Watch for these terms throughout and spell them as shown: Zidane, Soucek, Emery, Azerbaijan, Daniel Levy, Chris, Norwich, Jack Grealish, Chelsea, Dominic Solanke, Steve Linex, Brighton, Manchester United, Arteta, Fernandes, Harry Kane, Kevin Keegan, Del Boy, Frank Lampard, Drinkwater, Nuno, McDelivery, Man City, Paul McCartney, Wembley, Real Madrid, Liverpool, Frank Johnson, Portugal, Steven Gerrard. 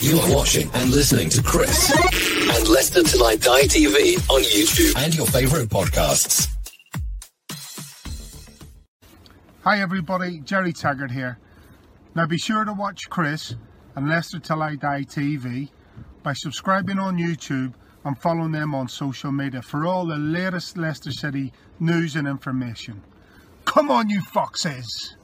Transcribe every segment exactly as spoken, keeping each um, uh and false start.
You are watching and listening to Chris and Leicester Till I Die T V on YouTube and your favourite podcasts. Hi everybody, Jerry Taggart here. Now be sure to watch Chris and Leicester Till I Die T V by subscribing on YouTube and following them on social media for all the latest Leicester City news and information. Come on you foxes!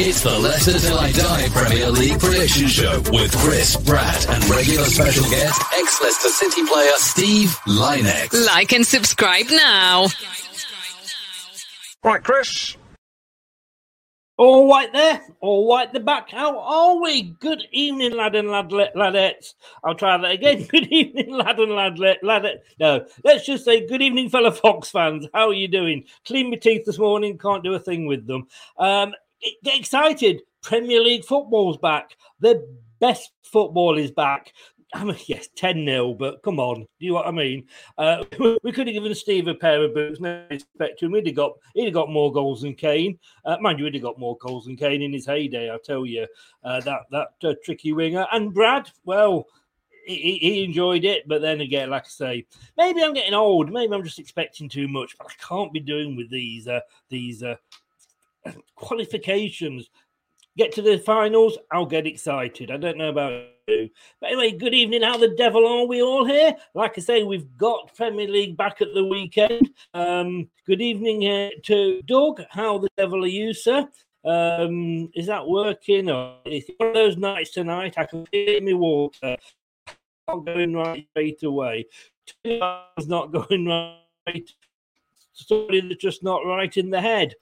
It's the Leicester Till I Die Premier League Prediction Show with Chris, Brad and regular special guest, ex-Leicester City player Steve Linex. Like and subscribe now. Right, Chris. All right there. All right the back. How are we? Good evening, lad and lad, ladettes. I'll try that again. Good evening, lad and lad, ladettes. No, let's just say good evening, fellow Fox fans. How are you doing? Cleaned my teeth this morning. Can't do a thing with them. Um... Get excited. Premier League football's back. The best football is back. I mean, yes, ten nil, but come on. Do you know what I mean? Uh, we could have given Steve a pair of boots. No respect to him. He'd have got, he'd have got more goals than Kane. Uh, mind you, he'd have got more goals than Kane in his heyday, I tell you. Uh, that that uh, tricky winger. And Brad, well, he, he enjoyed it. But then again, like I say, maybe I'm getting old. Maybe I'm just expecting too much. But I can't be doing with these, uh, these, uh, qualifications. Get to the finals, I'll get excited. I don't know about you. But anyway, good evening. How the devil are we all here? Like I say, we've got Premier League back at the weekend. Um, good evening here to Doug. How the devil are you, sir? Um, is that working? Or is it one of those nights tonight? I can feel my water. I'm going right straight away. Two hours not going right. somebody that's just not right in the head.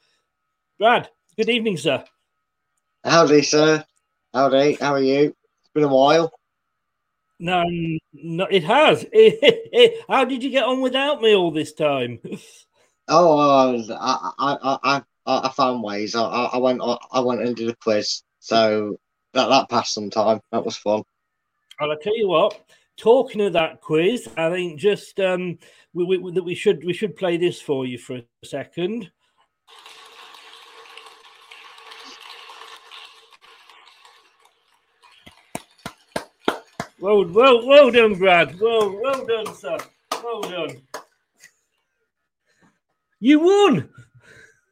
Brad, good evening, sir. Howdy, sir. Howdy. How are you? It's been a while. No, no it has. How did you get on without me all this time? Oh, I, I, I, I, I found ways. I, I went, I went and did a quiz, so that that passed some time. That was fun. And I tell you what, talking of that quiz, I think just um, we, we that we should we should play this for you for a second. Well, well, well done, Brad. Well, well done, sir. Well done. You won.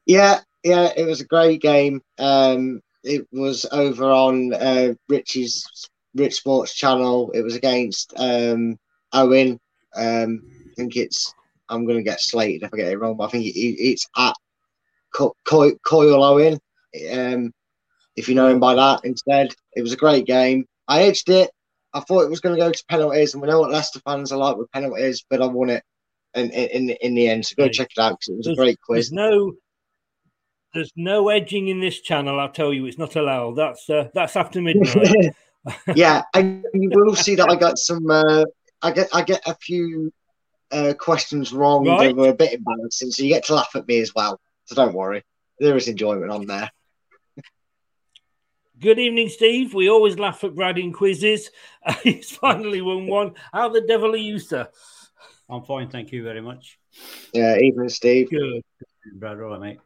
Yeah, yeah, it was a great game. Um, it was over on uh, Richie's Rich Sports channel. It was against um, Owen. Um, I think it's. I'm going to get slated if I get it wrong. But I think it, it's at Co- Co- Coyle Owen. Um, if you know him by that, instead, it was a great game. I edged it. I thought it was going to go to penalties, and we know what Leicester fans are like with penalties, but I won it in in, in the end. So go check it out because it was there's, a great quiz. There's no, there's no edging in this channel. I tell you, it's not allowed. That's uh, that's after midnight. Yeah, and you will see that I got some. Uh, I get I get a few uh, questions wrong right. that were a bit embarrassing, so you get to laugh at me as well. So don't worry, there is enjoyment on there. Good evening, Steve. We always laugh at Brad in quizzes. He's finally won one. How the devil are you, sir? I'm fine, thank you very much. Yeah, evening, Steve. Good. Brad Roy, mate.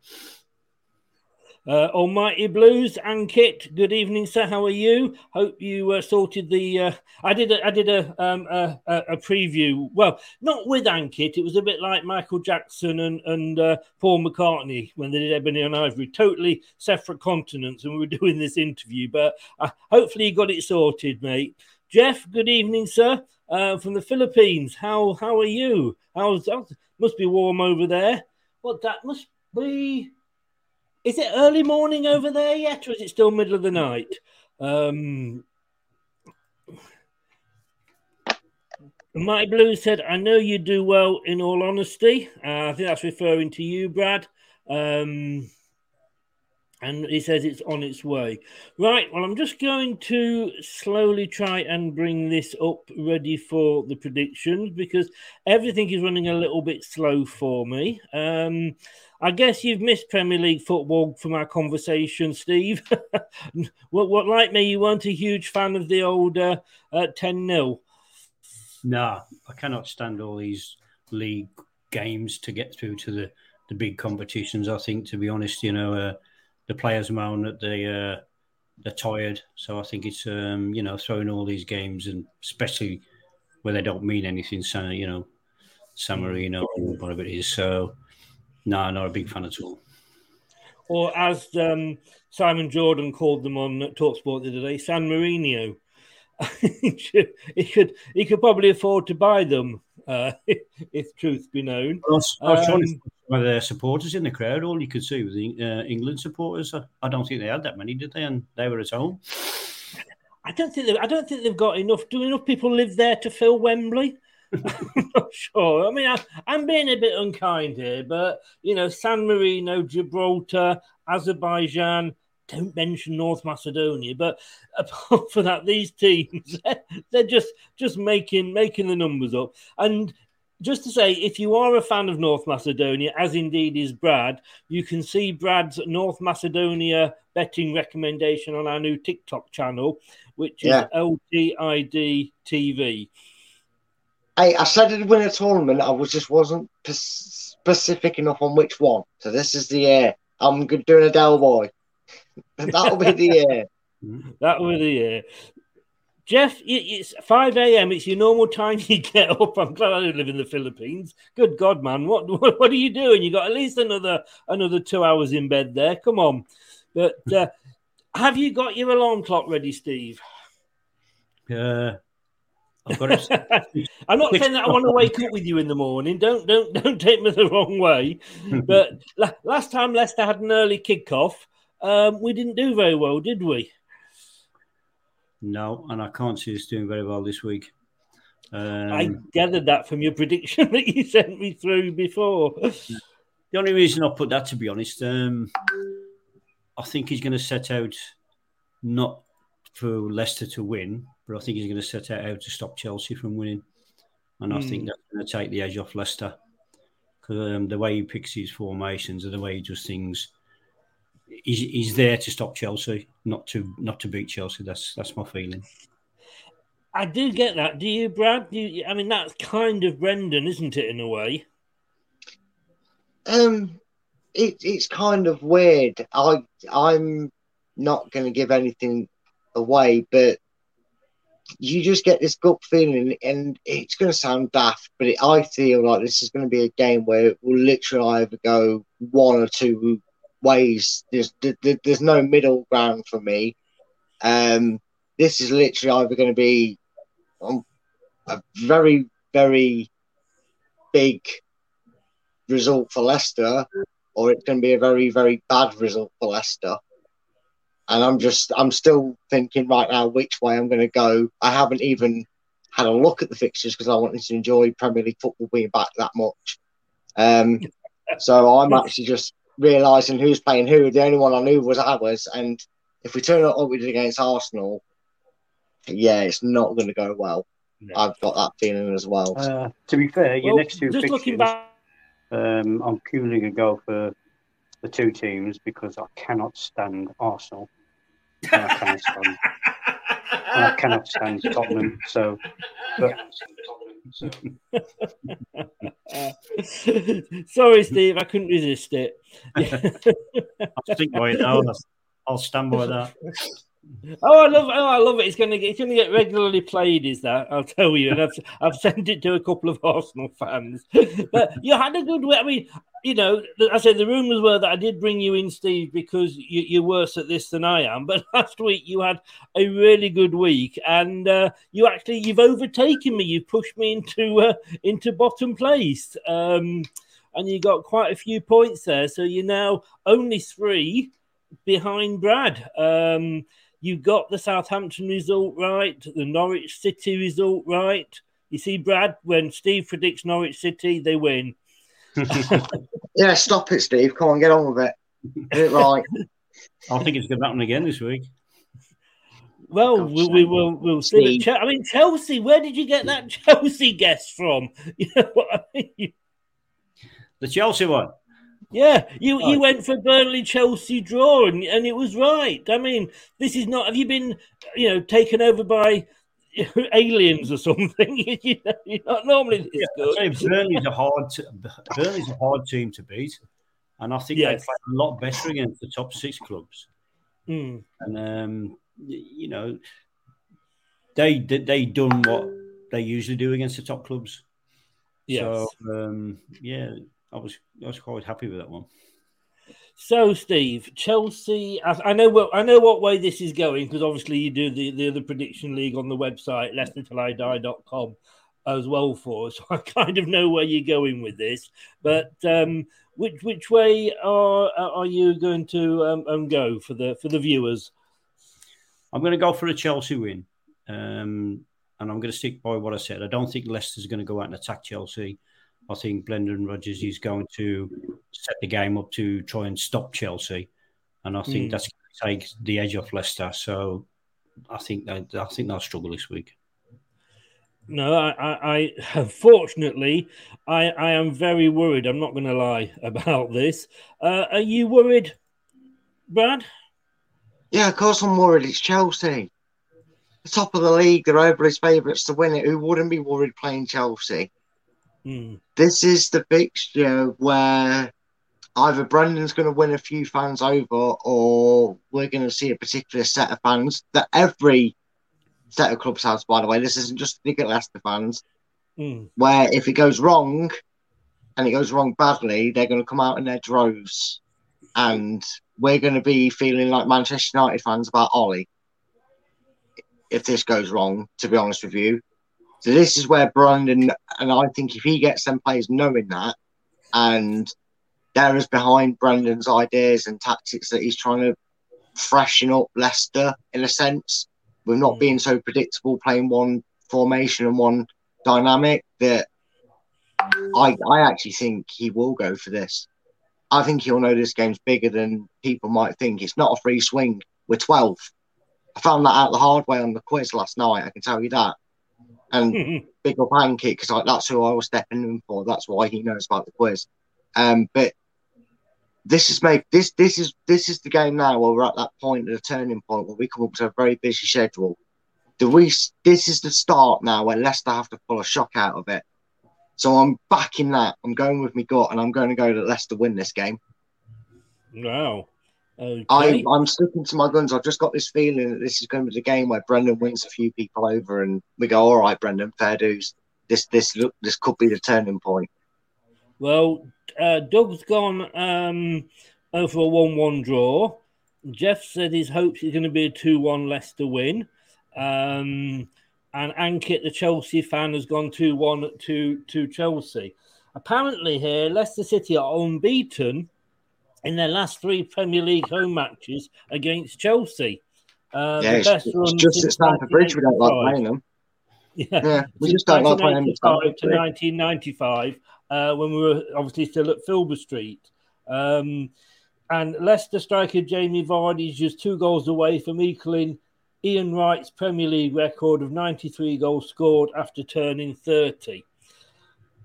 Uh, Almighty Blues and Kit. Good evening, sir. How are you? Hope you uh, sorted the. Uh, I did. A, I did a, um, a a preview. Well, not with Ankit. It was a bit like Michael Jackson and and uh, Paul McCartney when they did Ebony and Ivory. Totally separate continents, and we were doing this interview. But uh, hopefully, you got it sorted, mate. Jeff. Good evening, sir. Uh, from the Philippines. How how are you? How's must be warm over there. What that must be. Is it early morning over there yet, or is it still middle of the night? Um, Mighty Blue said, I know you do well in all honesty. Uh, I think that's referring to you, Brad. Um, and he says it's on its way. Right, well, I'm just going to slowly try and bring this up ready for the predictions because everything is running a little bit slow for me. Um I guess you've missed Premier League football from our conversation, Steve. what, what, like me, you weren't a huge fan of the old uh, uh, ten nil. Nah, I cannot stand all these league games to get through to the, the big competitions, I think, to be honest. You know, uh, the players moan that they, uh, they're tired. So I think it's, um, you know, throwing all these games, and especially where they don't mean anything, so, you know, San Marino or whatever it is. So... No, not a big fan at all. Or as um, Simon Jordan called them on TalkSport the other day, San Marino. he, should, he, could, he could probably afford to buy them, uh, if truth be known. I was, I was um, trying to find their supporters in the crowd. All you could see was the uh, England supporters. I, I don't think they had that many, did they? And they were at home. I don't think they, I don't think they've got enough. Do enough people live there to fill Wembley? I'm not sure. I mean, I, I'm being a bit unkind here, but, you know, San Marino, Gibraltar, Azerbaijan, don't mention North Macedonia. But apart from that, these teams, they're just just making making the numbers up. And just to say, if you are a fan of North Macedonia, as indeed is Brad, you can see Brad's North Macedonia betting recommendation on our new TikTok channel, which is yeah. L T I D T V. Hey, I said I'd win a tournament. I was just wasn't specific enough on which one. So this is the year. I'm doing a Del Boy. That'll be the year. That'll be the year. Jeff, it's five a.m. It's your normal time you get up. I'm glad I don't live in the Philippines. Good God, man. What what, what are you doing? You got at least another another two hours in bed there. Come on. But uh, have you got your alarm clock ready, Steve? Yeah. Uh... I've got it. I'm not saying that I want to wake up with you in the morning. Don't don't don't take me the wrong way. But last time Leicester had an early kickoff, um, we didn't do very well, did we? No, and I can't see us doing very well this week. Um, I gathered that from your prediction that you sent me through before. The only reason I put that, to be honest, um, I think he's going to set out not for Leicester to win, but I think he's going to set out how to stop Chelsea from winning. And mm. I think that's going to take the edge off Leicester. Because um, the way he picks his formations and the way he does things, he's, he's there to stop Chelsea, not to not to beat Chelsea. That's that's my feeling. I do get that. Do you, Brad? Do you, I mean, that's kind of Brendan, isn't it, in a way? Um, it, it's kind of weird. I I'm not going to give anything away, but you just get this gut feeling, and it's going to sound daft, but it, I feel like this is going to be a game where it will literally either go one or two ways. There's there's no middle ground for me. Um, this is literally either going to be a very, very big result for Leicester, or it's going to be a very, very bad result for Leicester. And I'm just, I'm still thinking right now which way I'm going to go. I haven't even had a look at the fixtures because I wanted to enjoy Premier League football being back that much. Um, so I'm actually just realising who's playing who. The only one I knew was ours. And if we turn up what we did against Arsenal, yeah, it's not going to go well. No. I've got that feeling as well. Uh, to be fair, your well, next two just fixtures, looking back- um, I'm pooling a goal for the two teams because I cannot stand Arsenal. And I cannot stand, and I cannot stand Tottenham. So, but... sorry, Steve, I couldn't resist it. I'll stick by it now. I'll stand by that. Oh, I love! Oh, I love it. It's going to get, it's going to get regularly played. Is that? I'll tell you. And I've I've sent it to a couple of Arsenal fans. But you had a good way. I mean, you know, I said the rumours were that I did bring you in, Steve, because you, you're worse at this than I am. But last week you had a really good week, and uh, you actually you've overtaken me. You've pushed me into uh, into bottom place, um, and you got quite a few points there. So you're now only three behind Brad. Um, You got the Southampton result right, the Norwich City result right. You see, Brad, when Steve predicts Norwich City, they win. Yeah, stop it, Steve. Come on, get on with it. Get it right. I think it's going to happen again this week. Well, we, we will we'll see. I mean, Chelsea, where did you get that Chelsea guess from? You know what I mean? The Chelsea one. Yeah, you, you went for Burnley-Chelsea draw, and, and it was right. I mean, this is not... Have you been, you know, taken over by you know, aliens or something? you know, you're not normally this yeah, good. I'd say Burnley's a hard t- Burnley's a hard team to beat, and I think yes. they play a lot better against the top six clubs. Mm. And, um, you know, they, they they done what they usually do against the top clubs. Yes. So, um, yeah... I was I was quite happy with that one. So, Steve, Chelsea. I, I know what I know what way this is going because obviously you do the, the other prediction league on the website Leicester Till I Die dot com as well for us. So I kind of know where you're going with this. But um, which which way are are you going to um, um, go for the for the viewers? I'm going to go for a Chelsea win, um, and I'm going to stick by what I said. I don't think Leicester's going to go out and attack Chelsea. I think Brendan Rodgers is going to set the game up to try and stop Chelsea, and I think mm. that's going to take the edge off Leicester. So I think that, I think they'll struggle this week. No, I, I, I unfortunately I, I am very worried. I'm not going to lie about this. Uh, are you worried, Brad? Yeah, of course I'm worried. It's Chelsea, the top of the league. They're everybody's favourites to win it. Who wouldn't be worried playing Chelsea? Mm. This is the fixture where either Brendan's going to win a few fans over or we're going to see a particular set of fans that every set of clubs has, by the way. This isn't just big at Leicester fans, mm. where if it goes wrong and it goes wrong badly, they're going to come out in their droves and we're going to be feeling like Manchester United fans about Ollie if this goes wrong, to be honest with you. So this is where Brendan, and I think if he gets them players knowing that, and there is behind Brendan's ideas and tactics that he's trying to freshen up Leicester, in a sense, with not being so predictable, playing one formation and one dynamic, that I, I actually think he will go for this. I think he'll know this game's bigger than people might think. It's not a free swing. We're twelve. I found that out the hard way on the quiz last night, I can tell you that. And big up Hanky, because like, that's who I was stepping in for. That's why he knows about the quiz. Um, but this is make this this is this is the game now where we're at that point, the turning point where we come up to a very busy schedule. The re- this is the start now where Leicester have to pull a shock out of it. So I'm backing that. I'm going with my gut, and I'm going to go that Leicester win this game. Wow. Okay. I, I'm sticking to my guns. I've just got this feeling that this is going to be the game where Brendan wins a few people over and we go, all right, Brendan, fair dues. This this look, this could be the turning point. Well, uh, Doug's gone um, over a one-one draw. Jeff said his hopes is going to be a two-one Leicester win. Um, and Ankit, the Chelsea fan, has gone two-one to, to Chelsea. Apparently here, Leicester City are unbeaten in their last three Premier League home matches against Chelsea. Uh, yeah, it's, it's just at Stamford Bridge we don't like playing them. Yeah, yeah we just don't like playing them. To nineteen ninety-five, uh, when we were obviously still at Filbert Street. Um, and Leicester striker Jamie Vardy is just two goals away from equaling Ian Wright's Premier League record of ninety-three goals scored after turning thirty.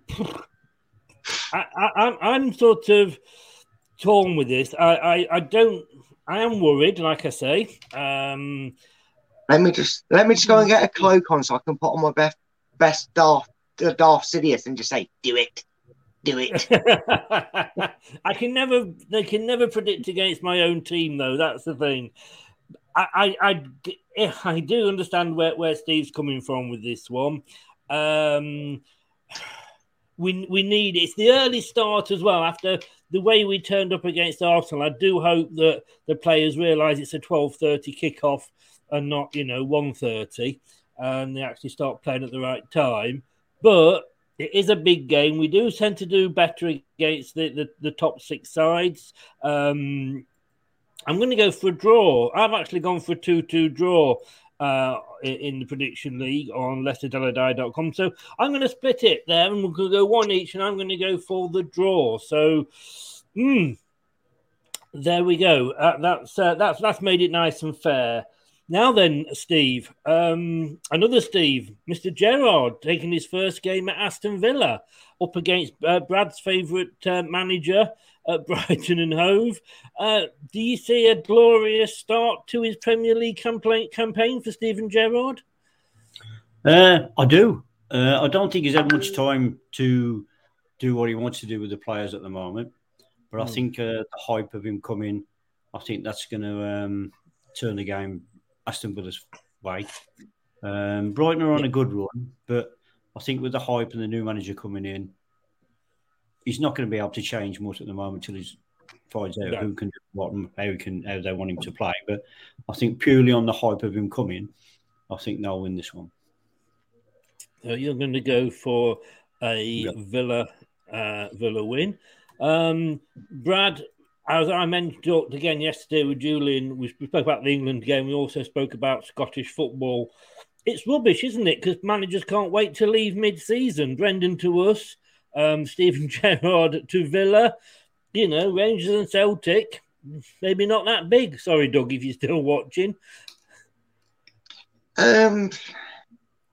I, I, I'm, I'm sort of torn with this. I, I, I don't. I am worried. Like I say, um, let me just let me just go and get a cloak on so I can put on my best best Darth Darth Sidious and just say, "Do it, do it." I can never. They can never predict against my own team, though. That's the thing. I, I, I, I do understand where, where Steve's coming from with this one. Um, we we need it's the early start as well. After the way we turned up against Arsenal, I do hope that the players realise it's a twelve thirty kickoff and not, you know, one thirty, and they actually start playing at the right time. But it is a big game. We do tend to do better against the, the, the top six sides. Um, I'm going to go for a draw. I've actually gone for a two-two draw uh, in the prediction league on Leicester Daily Diary dot com. So I'm going to split it there, and we're going to go one each, and I'm going to go for the draw. So, mm, there we go. Uh, that's uh, that's that's made it nice and fair. Now then, Steve, um, another Steve, Mister Gerrard, taking his first game at Aston Villa, up against uh, Brad's favourite uh, manager at Brighton and Hove. Uh, do you see a glorious start to his Premier League campaign, campaign for Steven Gerrard? Uh, I do. Uh, I don't think he's had much time to do what he wants to do with the players at the moment. But I mm. think uh, the hype of him coming, I think that's going to um, turn the game Aston Villa's way. Um, Brighton are on a good run, but I think with the hype and the new manager coming in, he's not going to be able to change much at the moment until he finds out no. who can do what and how, he can, how they want him to play. But I think purely on the hype of him coming, I think they'll win this one. So you're going to go for a yeah. Villa uh, Villa win. Um, Brad, as I mentioned again yesterday with Julian, we spoke about the England game. We also spoke about Scottish football. It's rubbish, isn't it? Because managers can't wait to leave mid-season. Brendan to us. Um, Steven Gerrard to Villa, you know, Rangers and Celtic, maybe not that big. Sorry, Doug, if you're still watching. Um,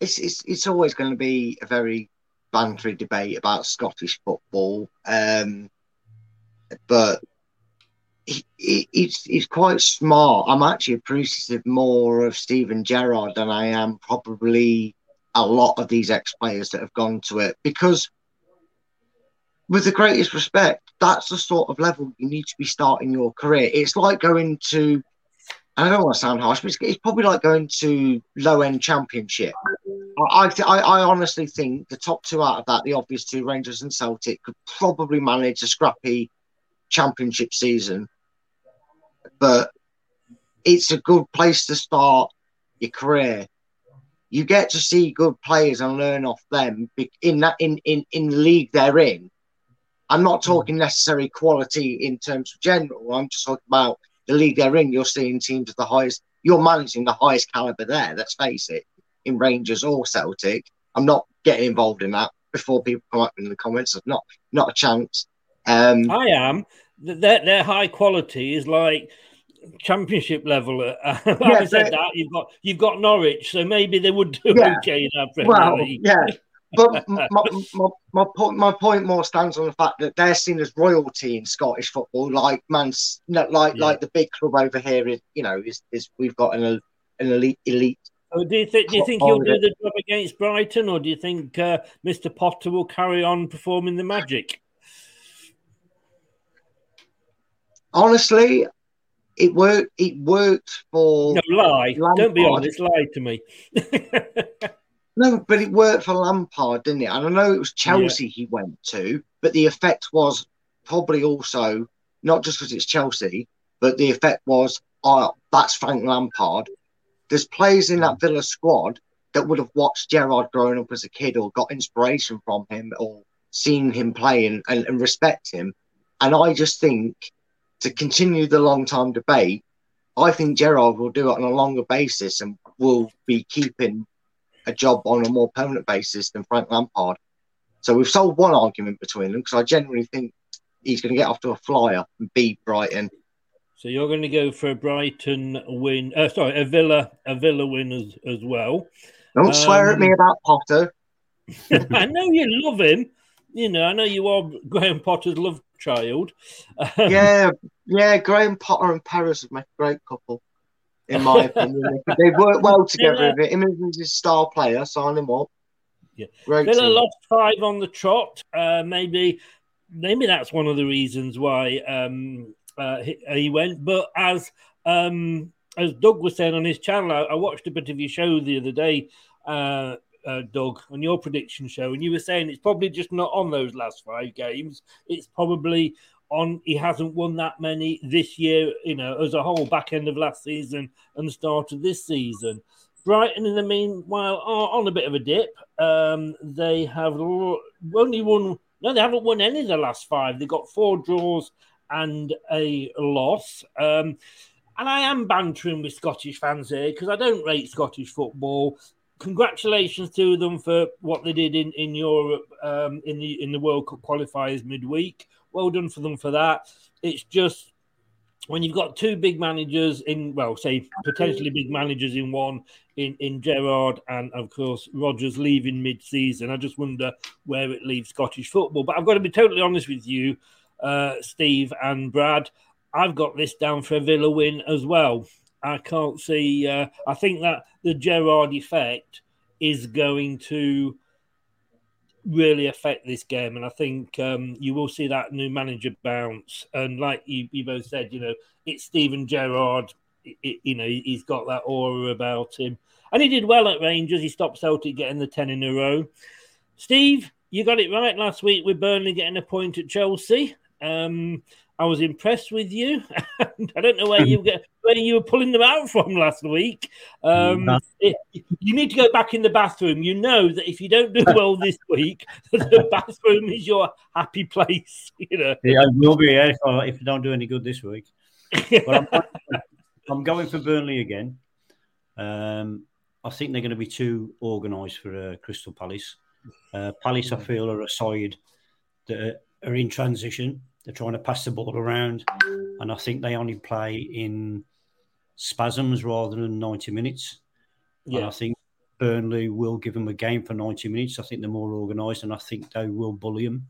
it's it's it's always going to be a very bantery debate about Scottish football, um, but he, he, he's he's quite smart. I'm actually appreciative more of Steven Gerrard than I am probably a lot of these ex-players that have gone to it because. With the greatest respect, that's the sort of level you need to be starting your career. It's like going to, I don't want to sound harsh, but it's, it's probably like going to low-end championship. I, I, I honestly think the top two out of that, the obvious two, Rangers and Celtic, could probably manage a scrappy championship season. But it's a good place to start your career. You get to see good players and learn off them in that in, in, in the league they're in. I'm not talking necessary quality in terms of general. I'm just talking about the league they're in. You're seeing teams of the highest. You're managing the highest caliber there. Let's face it, in Rangers or Celtic. I'm not getting involved in that before people come up in the comments. Not, not a chance. Um, I am. their their high quality is like Championship level. Uh, yeah, I said they, that you've got you've got Norwich, so maybe they would do yeah, okay in our Premier well, League. Yeah, but my, my, my point my point more stands on the fact that they're seen as royalty in Scottish football, like man, like yeah. like the big club over here is, you know, is is we've got an an elite elite. Oh, do you think do you think he'll do the job against Brighton, or do you think uh, Mister Potter will carry on performing the magic? Honestly, it worked. It worked for no lie. Lampard. Don't be honest. Lie to me. No, but it worked for Lampard, didn't it? And I know it was Chelsea yeah. he went to, but the effect was probably also not just because it's Chelsea, but the effect was, oh, that's Frank Lampard. There's players in that Villa squad that would have watched Gerrard growing up as a kid, or got inspiration from him, or seen him play and, and, and respect him. And I just think, to continue the long-time debate, I think Gerrard will do it on a longer basis and will be keeping a job on a more permanent basis than Frank Lampard. So we've solved one argument between them, because I generally think he's going to get off to a flyer and beat Brighton. So you're going to go for a Brighton win, uh, sorry, a Villa, a Villa win as, as well. Don't um, swear at me about Potter. I know you love him. You know, I know you are Graham Potter's love child. Um, yeah, yeah. Graham Potter and Perez are my great couple, in my opinion. They work well together. Villa, him is his star player. Sign him up. Yeah, great Villa team. Lost five on the trot. Uh, maybe, maybe that's one of the reasons why um, uh, he, he went. But as um, as Doug was saying on his channel, I, I watched a bit of your show the other day, uh, Uh, Doug, on your prediction show, and you were saying it's probably just not on those last five games. It's probably on he hasn't won that many this year, you know, as a whole, back end of last season and the start of this season. Brighton, in the meanwhile, are on a bit of a dip. Um, they have only won, no, they haven't won any of the last five. They've got four draws and a loss. Um, and I am bantering with Scottish fans here because I don't rate Scottish football. Congratulations to them for what they did in, in Europe, um, in the in the World Cup qualifiers midweek. Well done for them for that. It's just when you've got two big managers in, well, say potentially big managers in one, in, in Gerrard and, of course, Rodgers leaving mid-season, I just wonder where it leaves Scottish football. But I've got to be totally honest with you, uh, Steve and Brad, I've got this down for a Villa win as well. I can't see. Uh, I think that the Gerrard effect is going to really affect this game, and I think um, you will see that new manager bounce. And like you, you both said, you know, it's Steven Gerrard. It, it, you know, he's got that aura about him, and he did well at Rangers. He stopped Celtic getting the ten in a row. Steve, you got it right last week with Burnley getting a point at Chelsea. Um, I was impressed with you. I don't know where you get where you were pulling them out from last week. Um, it, you need to go back in the bathroom. You know that if you don't do well this week, the bathroom is your happy place. You know, yeah, it will be if I, if I don't do any good this week. But I'm, I'm going for Burnley again. Um, I think they're going to be too organised for uh, Crystal Palace. Uh, Palace, I feel, are a side that are in transition. They're trying to pass the ball around, and I think they only play in spasms rather than ninety minutes. Yeah. And I think Burnley will give them a game for ninety minutes. I think they're more organised, and I think they will bully them.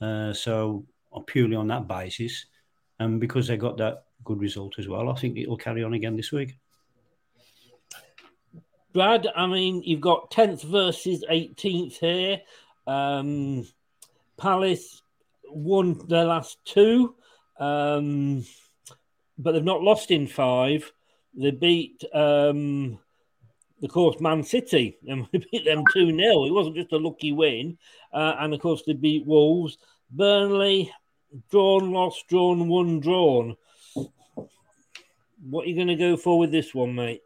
Uh, so purely on that basis, and because they got that good result as well, I think it will carry on again this week. Brad, I mean, you've got tenth versus eighteenth here. Um, Palace won their last two, um, but they've not lost in five. They beat, um, of course, Man City, and we beat them two nil. It wasn't just a lucky win. Uh, and, of course, they beat Wolves. Burnley, drawn, lost, drawn, won, drawn. What are you going to go for with this one, mate?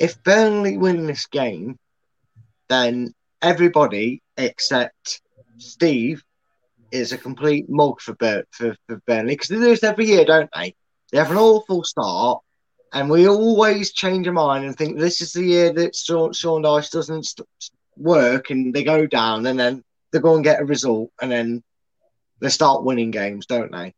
If Burnley win this game, then everybody except Steve is a complete mug for Bur- for, for Burnley, because they do this every year, don't they? They have an awful start, and we always change our mind and think this is the year that Sean Dyche doesn't st- work, and they go down, and then they go and get a result, and then they start winning games, don't they?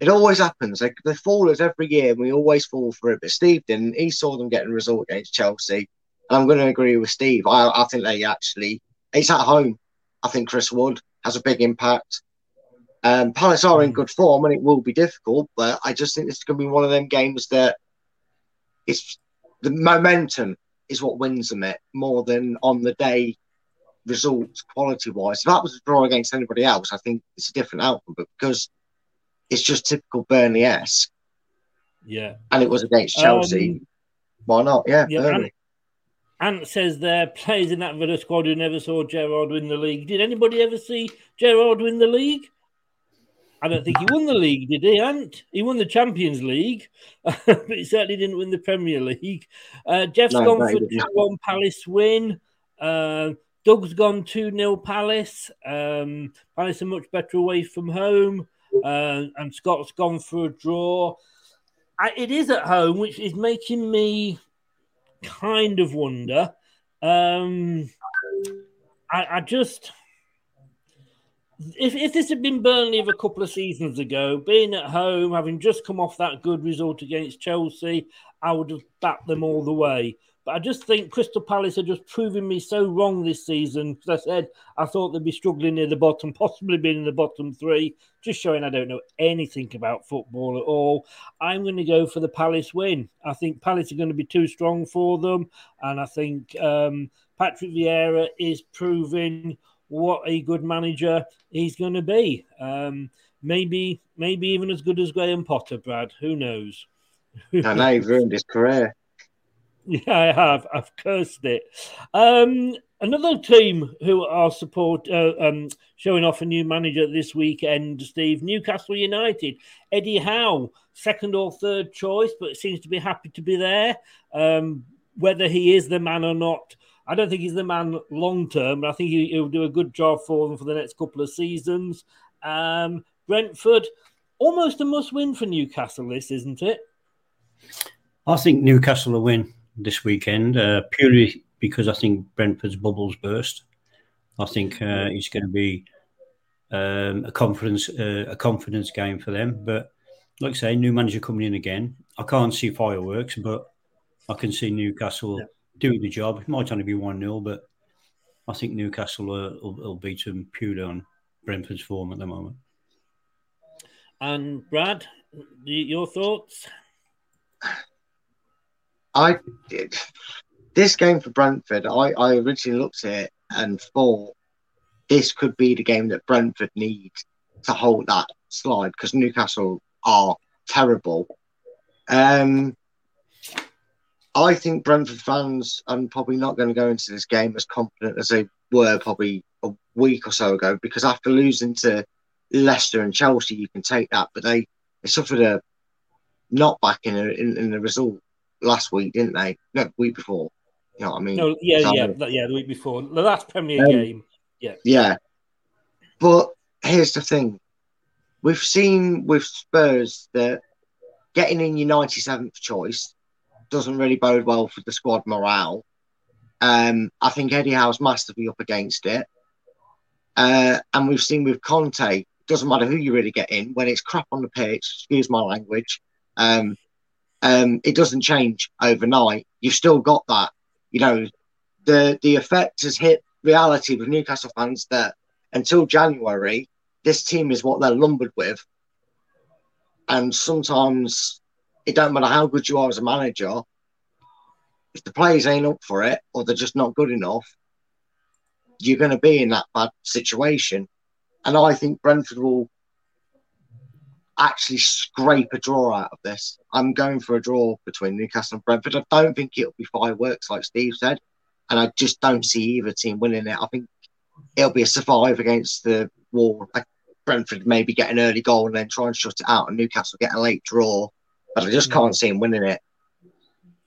It always happens. They, they fall us every year, and we always fall for it. But Steve didn't. He saw them getting a result against Chelsea. And I'm going to agree with Steve. I, I think they actually... It's at home. I think Chris Wood has a big impact. Um, Palace are in good form, and it will be difficult, but I just think this is going to be one of them games that it's the momentum is what wins them it, more than on the day results quality-wise. If that was a draw against anybody else, I think it's a different outcome, but because it's just typical Burnley-esque. Yeah. And it was against Chelsea. Um, Why not? Yeah, yeah, Burnley. Ant, Ant says there, players in that Villa squad who never saw Gerrard win the league. Did anybody ever see Gerrard win the league? I don't think he won the league, did he, Ant? He won the Champions League, but he certainly didn't win the Premier League. Uh, Jeff's no, gone for two one Palace win. Uh, Doug's gone two nil Palace. Um, Palace are much better away from home. Uh, and Scott's gone for a draw. I, it is at home, which is making me kind of wonder. Um, I, I just... If if this had been Burnley of a couple of seasons ago, being at home, having just come off that good result against Chelsea, I would have backed them all the way. But I just think Crystal Palace are just proving me so wrong this season. Because I said I thought they'd be struggling near the bottom, possibly being in the bottom three, just showing I don't know anything about football at all. I'm going to go for the Palace win. I think Palace are going to be too strong for them. And I think um, Patrick Vieira is proving... what a good manager he's going to be. Um, maybe maybe even as good as Graham Potter, Brad. Who knows? I know you've ruined his career. Yeah, I have. I've cursed it. Um, another team who are support uh, um, showing off a new manager this weekend, Steve, Newcastle United. Eddie Howe, second or third choice, but seems to be happy to be there. Um, whether he is the man or not, I don't think he's the man long-term, but I think he, he'll do a good job for them for the next couple of seasons. Um, Brentford, almost a must-win for Newcastle, this, isn't it? I think Newcastle will win this weekend, uh, purely because I think Brentford's bubbles burst. I think uh, it's going to be um, a confidence uh, a confidence game for them. But like I say, new manager coming in again. I can't see fireworks, but I can see Newcastle... Yeah. Doing the job. It might only be one nil, but I think Newcastle uh, will, will beat them purely on Brentford's form at the moment. And Brad, your thoughts? I did. This game for Brentford, I, I originally looked at it and thought this could be the game that Brentford needs to hold that slide because Newcastle are terrible. Um I think Brentford fans are probably not going to go into this game as confident as they were probably a week or so ago because after losing to Leicester and Chelsea, you can take that. But they, they suffered a knockback in, in in the result last week, didn't they? No, the week before. You know what I mean? No, yeah, yeah, the, yeah, the week before. The last Premier um, game. Yeah. Yeah. But here's the thing. We've seen with Spurs that getting in your ninety-seventh choice doesn't really bode well for the squad morale. Um, I think Eddie Howe's massively up against it. Uh, and we've seen with Conte, it doesn't matter who you really get in, when it's crap on the pitch, excuse my language, um, um, it doesn't change overnight. You've still got that. You know, the, the effect has hit reality with Newcastle fans that until January, this team is what they're lumbered with. And sometimes... it don't matter how good you are as a manager, if the players ain't up for it or they're just not good enough, you're going to be in that bad situation. And I think Brentford will actually scrape a draw out of this. I'm going for a draw between Newcastle and Brentford. I don't think it'll be fireworks like Steve said, and I just don't see either team winning it. I think it'll be a survive against the wall. Like Brentford maybe get an early goal and then try and shut it out and Newcastle get a late draw. But I just can't see him winning it.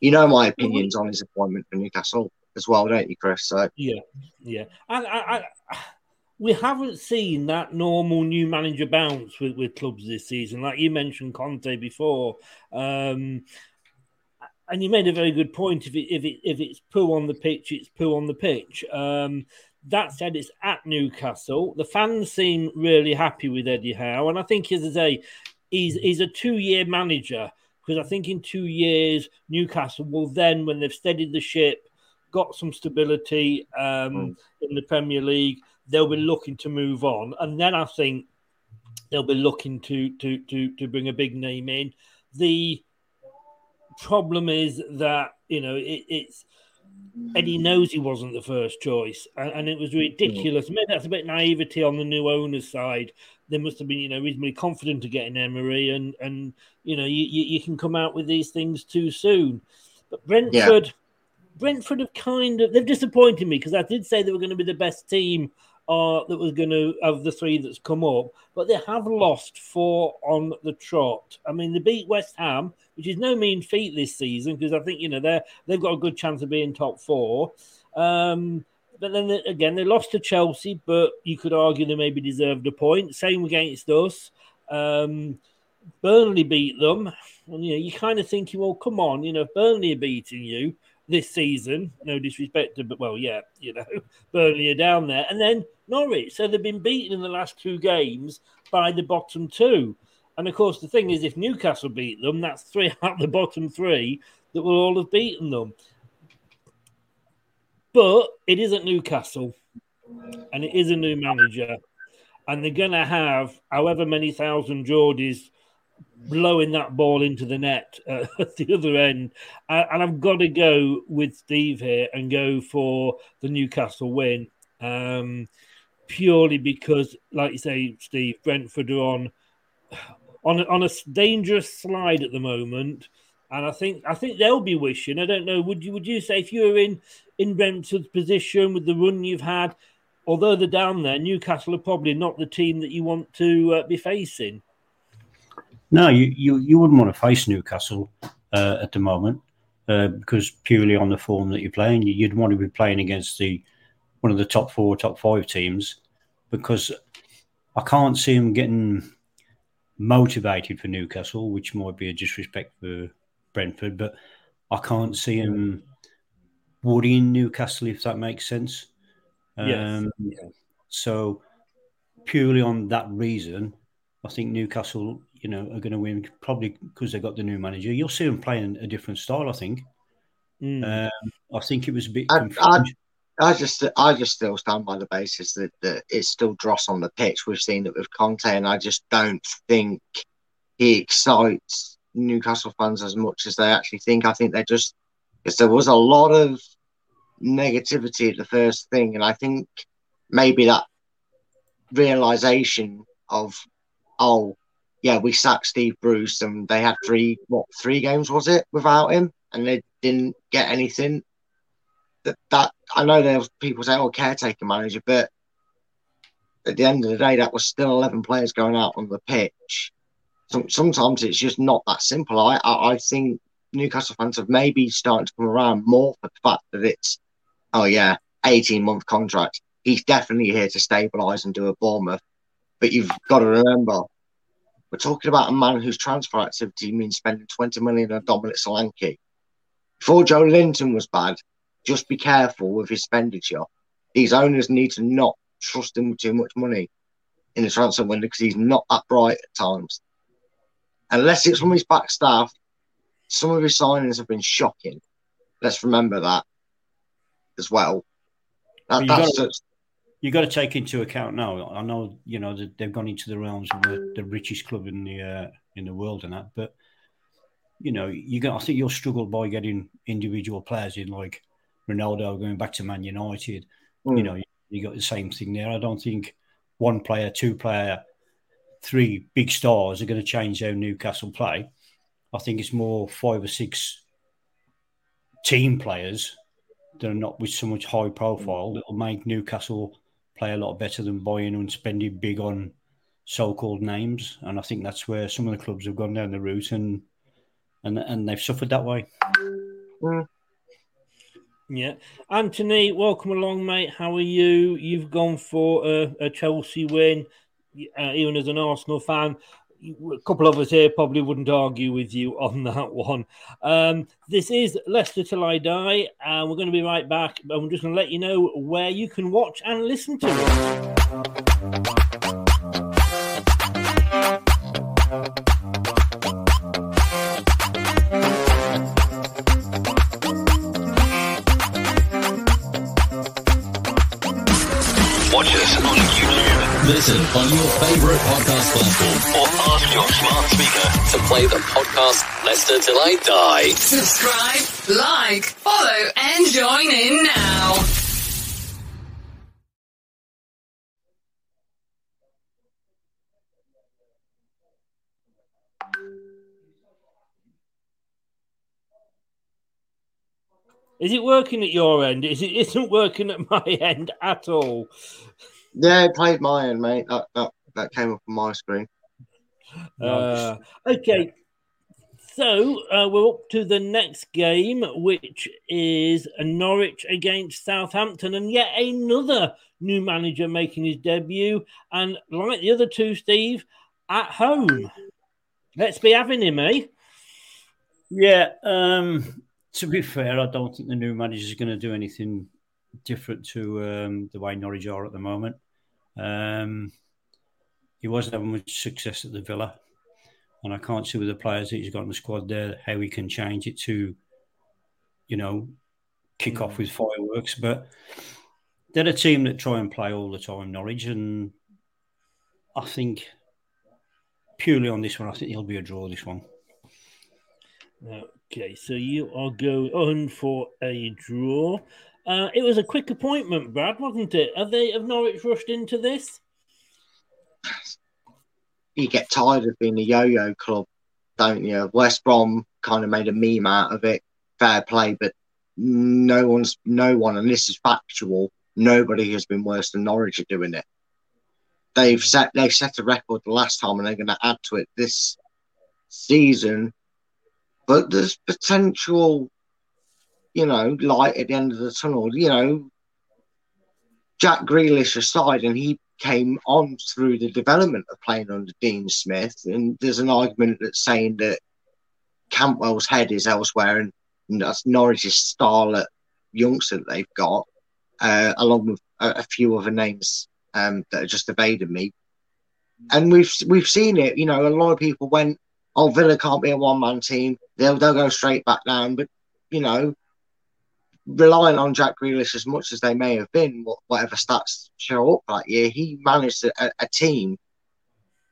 You know my opinions on his appointment for Newcastle as well, don't you, Chris? So yeah, yeah. I, I, I, we haven't seen that normal new manager bounce with, with clubs this season. Like you mentioned Conte before. Um, and you made a very good point. If, it, if, it, if it's poo on the pitch, it's poo on the pitch. Um, That said, it's at Newcastle. The fans seem really happy with Eddie Howe. And I think, as I say, he's, he's a two-year manager, because I think in two years, Newcastle will then, when they've steadied the ship, got some stability um, mm. in the Premier League, they'll be looking to move on. And then I think they'll be looking to to to to bring a big name in. The problem is that, you know, it, it's... Eddie knows he wasn't the first choice, and, and it was ridiculous. Maybe that's a bit naivety on the new owner's side. They must have been, you know, reasonably confident of getting Emery, and, and you know, you, you can come out with these things too soon. But Brentford, yeah. Brentford have kind of, they've disappointed me, because I did say they were going to be the best team uh, that was going to, of the three that's come up, but they have lost four on the trot. I mean, they beat West Ham, which is no mean feat this season, because I think, you know, they're, they've got a good chance of being top four. Um, but then, they, again, they lost to Chelsea, but you could argue they maybe deserved a point. Same against us. Um, Burnley beat them. And, you know, you kind of thinking, well, come on, you know, if Burnley are beating you this season, no disrespect to, but, well, yeah, you know, Burnley are down there. And then Norwich. So they've been beaten in the last two games by the bottom two. And, of course, the thing is, if Newcastle beat them, that's three out of the bottom three that will all have beaten them. But it isn't Newcastle, and it is a new manager. And they're going to have however many thousand Geordies blowing that ball into the net uh, at the other end. Uh, and I've got to go with Steve here and go for the Newcastle win, um, purely because, like you say, Steve, Brentford are on... On a, on a dangerous slide at the moment, and I think I think they'll be wishing. I don't know. Would you would you say, if you were in in Brentford's position with the run you've had, although they're down there, Newcastle are probably not the team that you want to uh, be facing. No, you, you you wouldn't want to face Newcastle uh, at the moment uh, because purely on the form that you're playing, you'd want to be playing against the one of the top four, top five teams, because I can't see them getting motivated for Newcastle, which might be a disrespect for Brentford, but I can't see him worrying Newcastle, if that makes sense. Yes. Um, so purely on that reason, I think Newcastle, you know, are going to win, probably because they got the new manager. You'll see them playing a different style, I think. Mm. Um, I think it was a bit... I, I, I just I just still stand by the basis that, that it's still dross on the pitch. We've seen it with Conte, and I just don't think he excites Newcastle fans as much as they actually think. I think they just... Because there was a lot of negativity at the first thing, and I think maybe that realisation of, oh, yeah, we sacked Steve Bruce, and they had three, what, three games, was it, without him, and they didn't get anything. That, that I know there was people say, oh, caretaker manager, but at the end of the day, that was still eleven players going out on the pitch. So, sometimes it's just not that simple. I, I I think Newcastle fans have maybe started to come around more for the fact that it's, oh yeah, eighteen-month contract. He's definitely here to stabilise and do a Bournemouth. But you've got to remember, we're talking about a man whose transfer activity means spending twenty million pounds on Dominic Solanke. Before Joe Linton was bad, just be careful with his expenditure. These owners need to not trust him with too much money in the transfer window, because he's not that bright at times. Unless it's from his back staff, some of his signings have been shocking. Let's remember that as well. That, you've got to, you got to take into account now. I know, you know, that they've gone into the realms of the, the richest club in the uh, in the world and that, but you know, you got. I think you'll struggle by getting individual players in, like Ronaldo going back to Man United. Mm. You know, you, you got the same thing there. I don't think one player, two player, three big stars are going to change how Newcastle play. I think it's more five or six team players that are not with so much high profile that will make Newcastle play a lot better than buying and spending big on so-called names. And I think that's where some of the clubs have gone down the route and and, and they've suffered that way. Mm. Yeah. Anthony, welcome along, mate. How are you? You've gone for a, a Chelsea win, uh, even as an Arsenal fan. a couple of us here probably wouldn't argue with you on that one. Um, this is Leicester Till I Die, and we're going to be right back. And we're just going to let you know where you can watch and listen to us. Listen on your favourite podcast platform or ask your smart speaker to play the podcast Leicester Till I Die. Subscribe, like, follow and join in now. Is it working at your end? Is it isn't working at my end at all? Yeah, it played my end, mate. That, that, that came up on my screen. Uh, okay, so uh, we're up to the next game, which is Norwich against Southampton, and yet another new manager making his debut. And like the other two, Steve, at home. Let's be having him, eh? Yeah, um, to be fair, I don't think the new manager is going to do anything different to um, the way Norwich are at the moment. Um, he wasn't having much success at the Villa, and I can't see with the players that he's got in the squad there how he can change it to, you know, kick off with fireworks. But they're a team that try and play all the time, Norwich, and I think purely on this one, I think he'll be a draw this one. Okay, so you are going on for a draw. Uh, it was a quick appointment, Brad, wasn't it? Have they have Norwich rushed into this? You get tired of being a yo-yo club, don't you? West Brom kind of made a meme out of it. Fair play, but no one's no one, and this is factual. Nobody has been worse than Norwich at doing it. They've set they set a record the last time, and they're going to add to it this season. But there's potential. You know, light at the end of the tunnel. You know, Jack Grealish aside, and he came on through the development of playing under Dean Smith. And there's an argument that's saying that Cantwell's head is elsewhere, and, and that's Norwich's starlet youngster that they've got, uh, along with a, a few other names um, that are just evading me. And we've we've seen it. You know, a lot of people went, "Oh, Villa can't be a one man team. They'll they'll go straight back down." But you know, relying on Jack Grealish as much as they may have been, whatever stats show up that year, he managed a, a team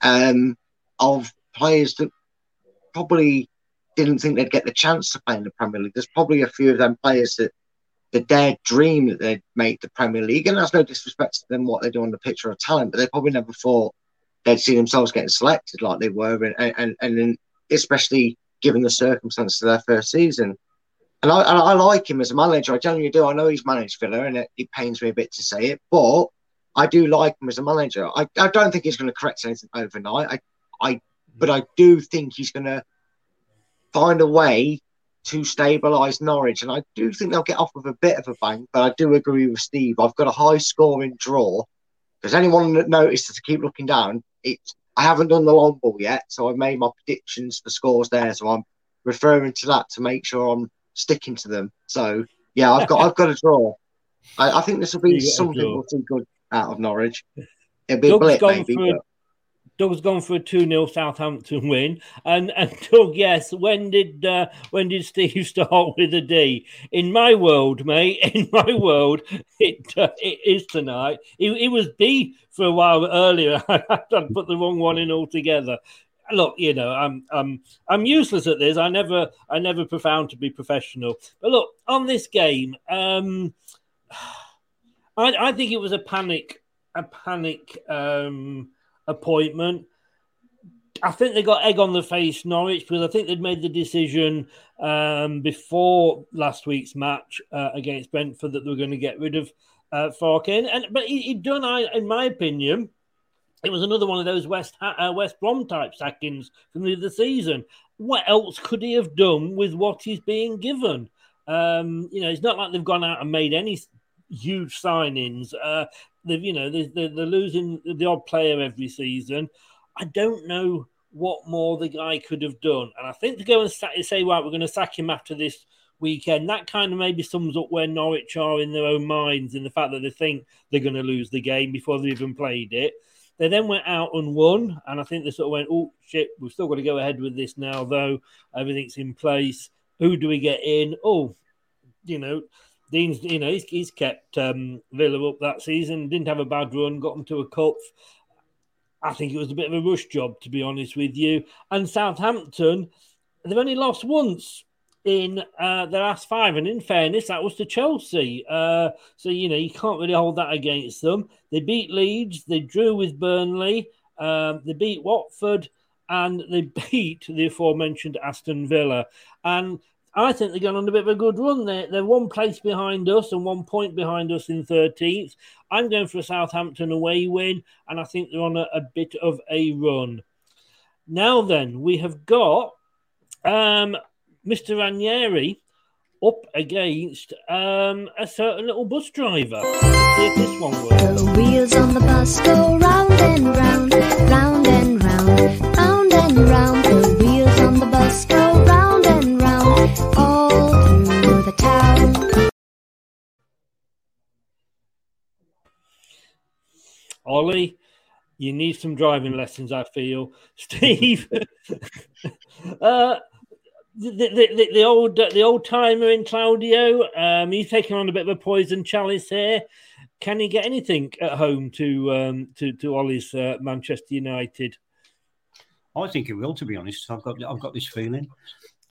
um, of players that probably didn't think they'd get the chance to play in the Premier League. There's probably a few of them players that, that their dream that they'd make the Premier League, and that's no disrespect to them, what they do on the pitch or talent, but they probably never thought they'd see themselves getting selected like they were, and, and, and especially given the circumstances of their first season. And I, I like him as a manager. I genuinely do. I know he's managed Villa, and it, it pains me a bit to say it, but I do like him as a manager. I, I don't think he's going to correct anything overnight. I, I, but I do think he's going to find a way to stabilise Norwich, and I do think they'll get off with a bit of a bang. But I do agree with Steve. I've got a high-scoring draw. Does anyone that noticed that I keep looking down? It. I haven't done the long ball yet, so I've made my predictions for scores there. So I'm referring to that to make sure I'm sticking to them. So yeah, I've got I've got a draw. I, I think this will be something we'll see good out of Norwich. It'll be Doug's a blip, maybe. For, but... Doug's gone for a two nil Southampton win. And and Doug, yes, when did uh, when did Steve start with a D? In my world, mate, in my world, it uh, it is tonight. It, it was B for a while earlier. I put the wrong one in altogether. Look, you know, I'm I'm I'm useless at this. I never I never profound to be professional. But look, on this game, um, I, I think it was a panic a panic um, appointment. I think they got egg on the face, Norwich, because I think they'd made the decision um, before last week's match uh, against Brentford that they were going to get rid of uh, Farkin. And but he, he done, I in my opinion. It was another one of those West uh, West Brom type sackings from the other season. What else could he have done with what he's being given? Um, you know, it's not like they've gone out and made any huge signings. Uh, they've, you know, they're, they're losing the odd player every season. I don't know what more the guy could have done. And I think to go and say, right, we're going to sack him after this weekend, that kind of maybe sums up where Norwich are in their own minds and the fact that they think they're going to lose the game before they've even played it. They then went out and won, and I think they sort of went, oh, shit, we've still got to go ahead with this now, though. Everything's in place. Who do we get in? Oh, you know, Dean's, you know, he's, he's kept um, Villa up that season, didn't have a bad run, got them to a cup. I think it was a bit of a rush job, to be honest with you. And Southampton, they've only lost once in uh, their last five. And in fairness, that was to Chelsea. Uh, so, you know, you can't really hold that against them. They beat Leeds. They drew with Burnley. Um, they beat Watford. And they beat the aforementioned Aston Villa. And I think they're going on a bit of a good run. They're, they're one place behind us and one point behind us in thirteenth. I'm going for a Southampton away win, and I think they're on a, a bit of a run. Now then, we have got um, Mister Ranieri up against um, a certain little bus driver. Let's see if this one works. The wheels on the bus go round and round, round and round, round and round. The wheels on the bus go round and round, all through the town. Ollie, you need some driving lessons, I feel. Steve, uh, The, the, the, the old the old timer in Claudio, um, he's taking on a bit of a poison chalice here. Can he get anything at home to um, to to Ollie's uh, Manchester United? I think he will. To be honest, I've got I've got this feeling.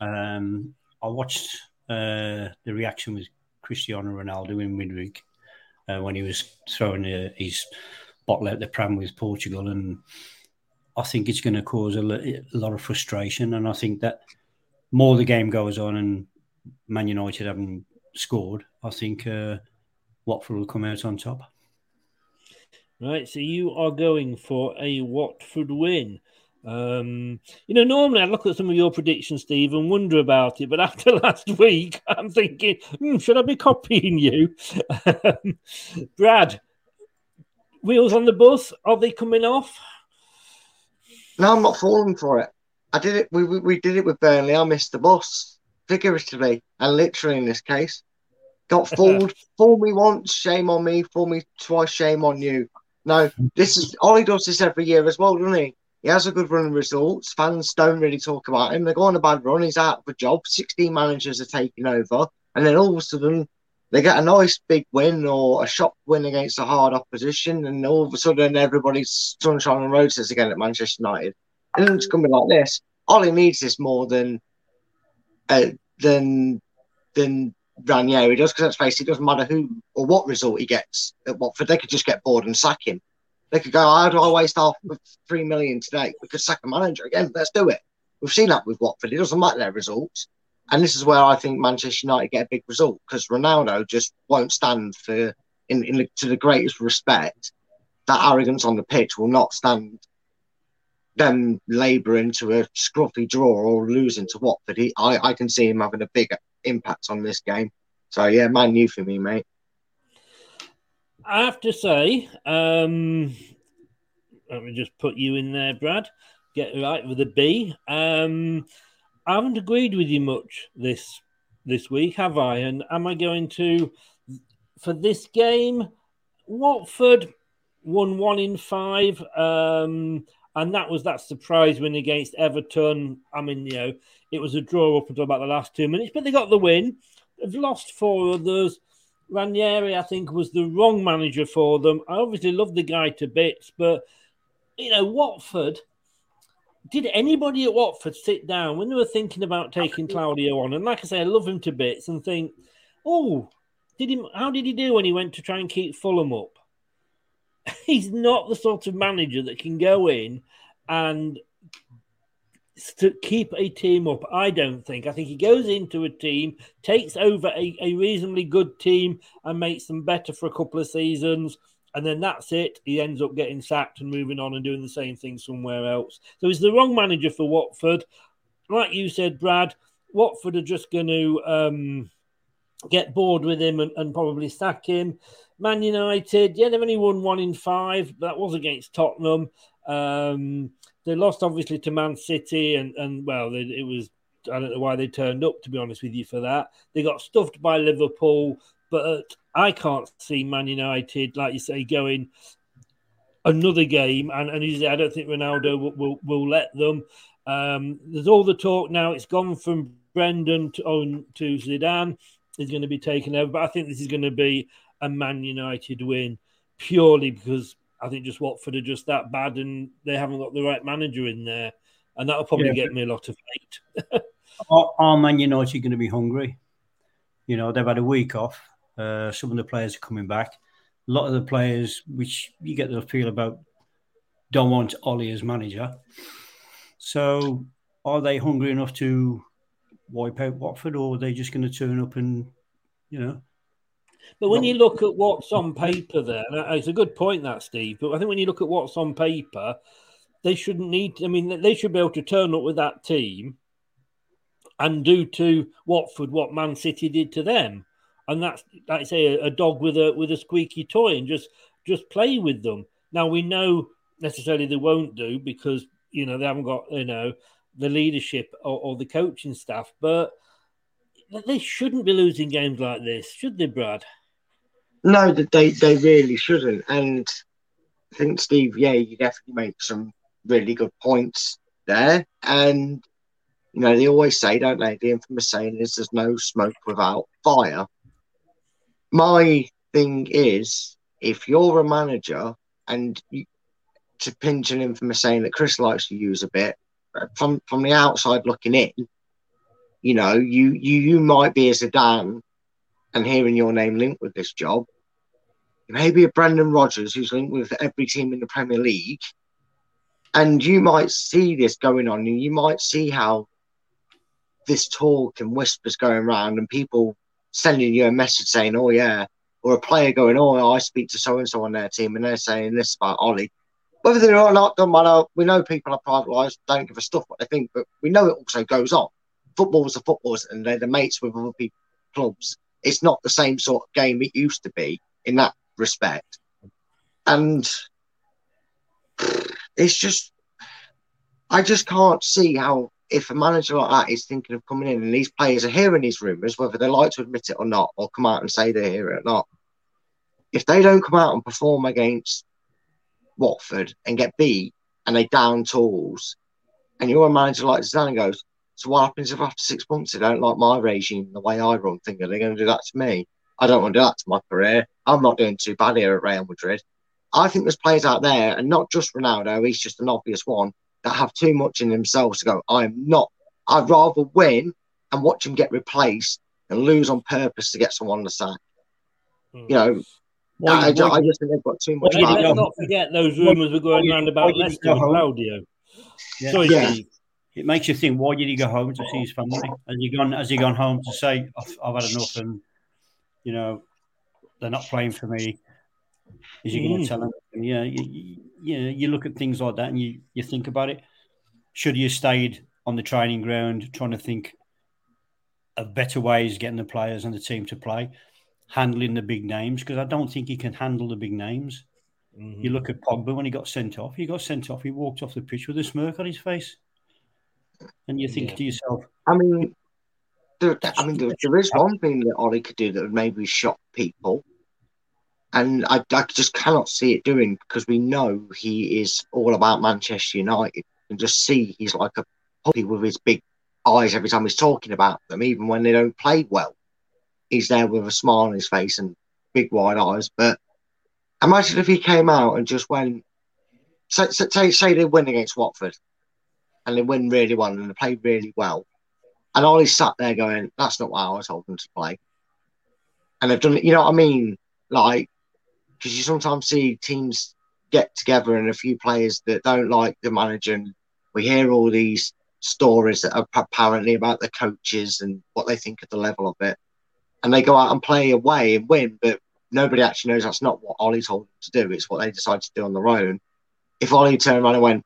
Um, I watched uh, the reaction with Cristiano Ronaldo in midweek uh, when he was throwing a, his bottle out the pram with Portugal, and I think it's going to cause a, a lot of frustration. And I think that. More the game goes on and Man United haven't scored, I think uh, Watford will come out on top. Right, so you are going for a Watford win. Um, you know, normally I look at some of your predictions, Steve, and wonder about it, but after last week, I'm thinking, hmm, should I be copying you? Brad, wheels on the bus, are they coming off? No, I'm not falling for it. I did it. We, we we did it with Burnley. I missed the bus vigorously and literally in this case. Got fooled. Fool me once, shame on me. Fool me twice, shame on you. No, this is Ollie does this every year as well, doesn't he? He has a good run of results. Fans don't really talk about him. They go on a bad run. He's out of a job. sixteen managers are taking over, and then all of a sudden they get a nice big win or a shock win against a hard opposition, and all of a sudden everybody's sunshine and roses again at Manchester United. And it's going to be like this. Ollie needs this more than uh, than than Ranieri does, because let's face it, it doesn't matter who or what result he gets at Watford. They could just get bored and sack him. They could go, how do I waste half of three million today? We could sack a manager again. Let's do it. We've seen that with Watford. It doesn't matter their results. And this is where I think Manchester United get a big result, because Ronaldo just won't stand for, in, in to the greatest respect, that arrogance on the pitch will not stand them labour into a scruffy draw or losing to Watford. He, I, I can see him having a big impact on this game. So, yeah, Man U for me, mate. I have to say, um, let me just put you in there, Brad. Get right with a B. Um, I haven't agreed with you much this this week, have I? And am I going to, for this game, Watford won one in five. Um And that was that surprise win against Everton. I mean, you know, it was a draw up until about the last two minutes, but they got the win. They've lost four others. Ranieri, I think, was the wrong manager for them. I obviously love the guy to bits, but, you know, Watford, did anybody at Watford sit down when they were thinking about taking Claudio on? And like I say, I love him to bits and think, oh, did he, how did he do when he went to try and keep Fulham up? He's not the sort of manager that can go in and to keep a team up, I don't think. I think he goes into a team, takes over a, a reasonably good team and makes them better for a couple of seasons, and then that's it. He ends up getting sacked and moving on and doing the same thing somewhere else. So he's the wrong manager for Watford. Like you said, Brad, Watford are just going to um, get bored with him and, and probably sack him. Man United, yeah, they've only won one in five, but that was against Tottenham. Um, they lost, obviously, to Man City, and, and well, they, it was, I don't know why they turned up, to be honest with you, for that. They got stuffed by Liverpool, but I can't see Man United, like you say, going another game, and, and usually I don't think Ronaldo will, will, will let them. Um, there's all the talk now. It's gone from Brendan to, on, to Zidane. He's going to be taken over, but I think this is going to be a Man United win purely because I think just Watford are just that bad and they haven't got the right manager in there. And that'll probably yeah. get me a lot of hate. are, are Man United going to be hungry? You know, they've had a week off. Uh, some of the players are coming back. A lot of the players, which you get the feel about, don't want Ollie as manager. So are they hungry enough to wipe out Watford, or are they just going to turn up and, you know? But when you look at what's on paper there, and it's a good point that, Steve, but I think when you look at what's on paper, they shouldn't need, I mean, they should be able to turn up with that team and do to Watford what Man City did to them. And that's, like I say, a dog with a with a squeaky toy and just, just play with them. Now, we know necessarily they won't do because, you know, they haven't got, you know, the leadership or, or the coaching staff, but they shouldn't be losing games like this, should they, Brad? No, they they really shouldn't. And I think, Steve, yeah, you definitely make some really good points there. And, you know, they always say, don't they, the infamous saying is there's no smoke without fire. My thing is, if you're a manager, and you, to pinch an infamous saying that Chris likes to use a bit, from, from the outside looking in, you know, you, you, you might be a Zidane and hearing your name linked with this job. You may be a Brendan Rodgers who's linked with every team in the Premier League. And you might see this going on, and you might see how this talk and whispers going around and people sending you a message saying, oh, yeah, or a player going, oh, I speak to so-and-so on their team and they're saying this about Ollie. Whether they're or not, don't matter. We know people are private lives, don't give a stuff what they think, but we know it also goes on. Footballers are footballers and they're the mates with other people, clubs. It's not the same sort of game it used to be in that respect. And it's just, I just can't see how, if a manager like that is thinking of coming in and these players are hearing these rumours, whether they like to admit it or not, or come out and say they hear it or not, if they don't come out and perform against Watford and get beat and they down tools, and you're a manager like Zidane goes, so what happens if after six months they don't like my regime, the way I run things? Are they going to do that to me? I don't want to do that to my career. I'm not doing too bad here at Real Madrid. I think there's players out there, and not just Ronaldo, he's just an obvious one, that have too much in themselves to go, I'm not. I'd rather win and watch them get replaced and lose on purpose to get someone on the sack. Mm. You know, well, I, well, I, I just think they've got too much. Well, let's not forget those rumours well, were going well, around about well, Leicester and Claudio. Yeah. Sorry, yeah. Steve. It makes you think, why did he go home to see his family? Has he gone, has he gone home to say, I've, I've had enough and, you know, they're not playing for me? Is he mm. going to tell them? Yeah, you, you, you, know, you look at things like that and you, you think about it. Should he have stayed on the training ground trying to think of better ways getting the players and the team to play, handling the big names? Because I don't think he can handle the big names. Mm-hmm. You look at Pogba when he got sent off. He got sent off. He walked off the pitch with a smirk on his face. And you think yeah. to yourself, I mean, there, I mean, there, there is one thing that Ollie could do that would maybe shock people, and I, I just cannot see it doing because we know he is all about Manchester United. And just see he's like a puppy with his big eyes every time he's talking about them, even when they don't play well. He's there with a smile on his face and big wide eyes. But imagine if he came out and just went, say, say, say they win against Watford. And they win really well, and they play really well. And Ollie sat there going, "That's not how I told them to play." And they've done it. You know what I mean? Like, because you sometimes see teams get together and a few players that don't like the manager. And we hear all these stories that are apparently about the coaches and what they think of the level of it. And they go out and play away and win, but nobody actually knows that's not what Ollie told them to do. It's what they decided to do on their own. If Ollie turned around and went,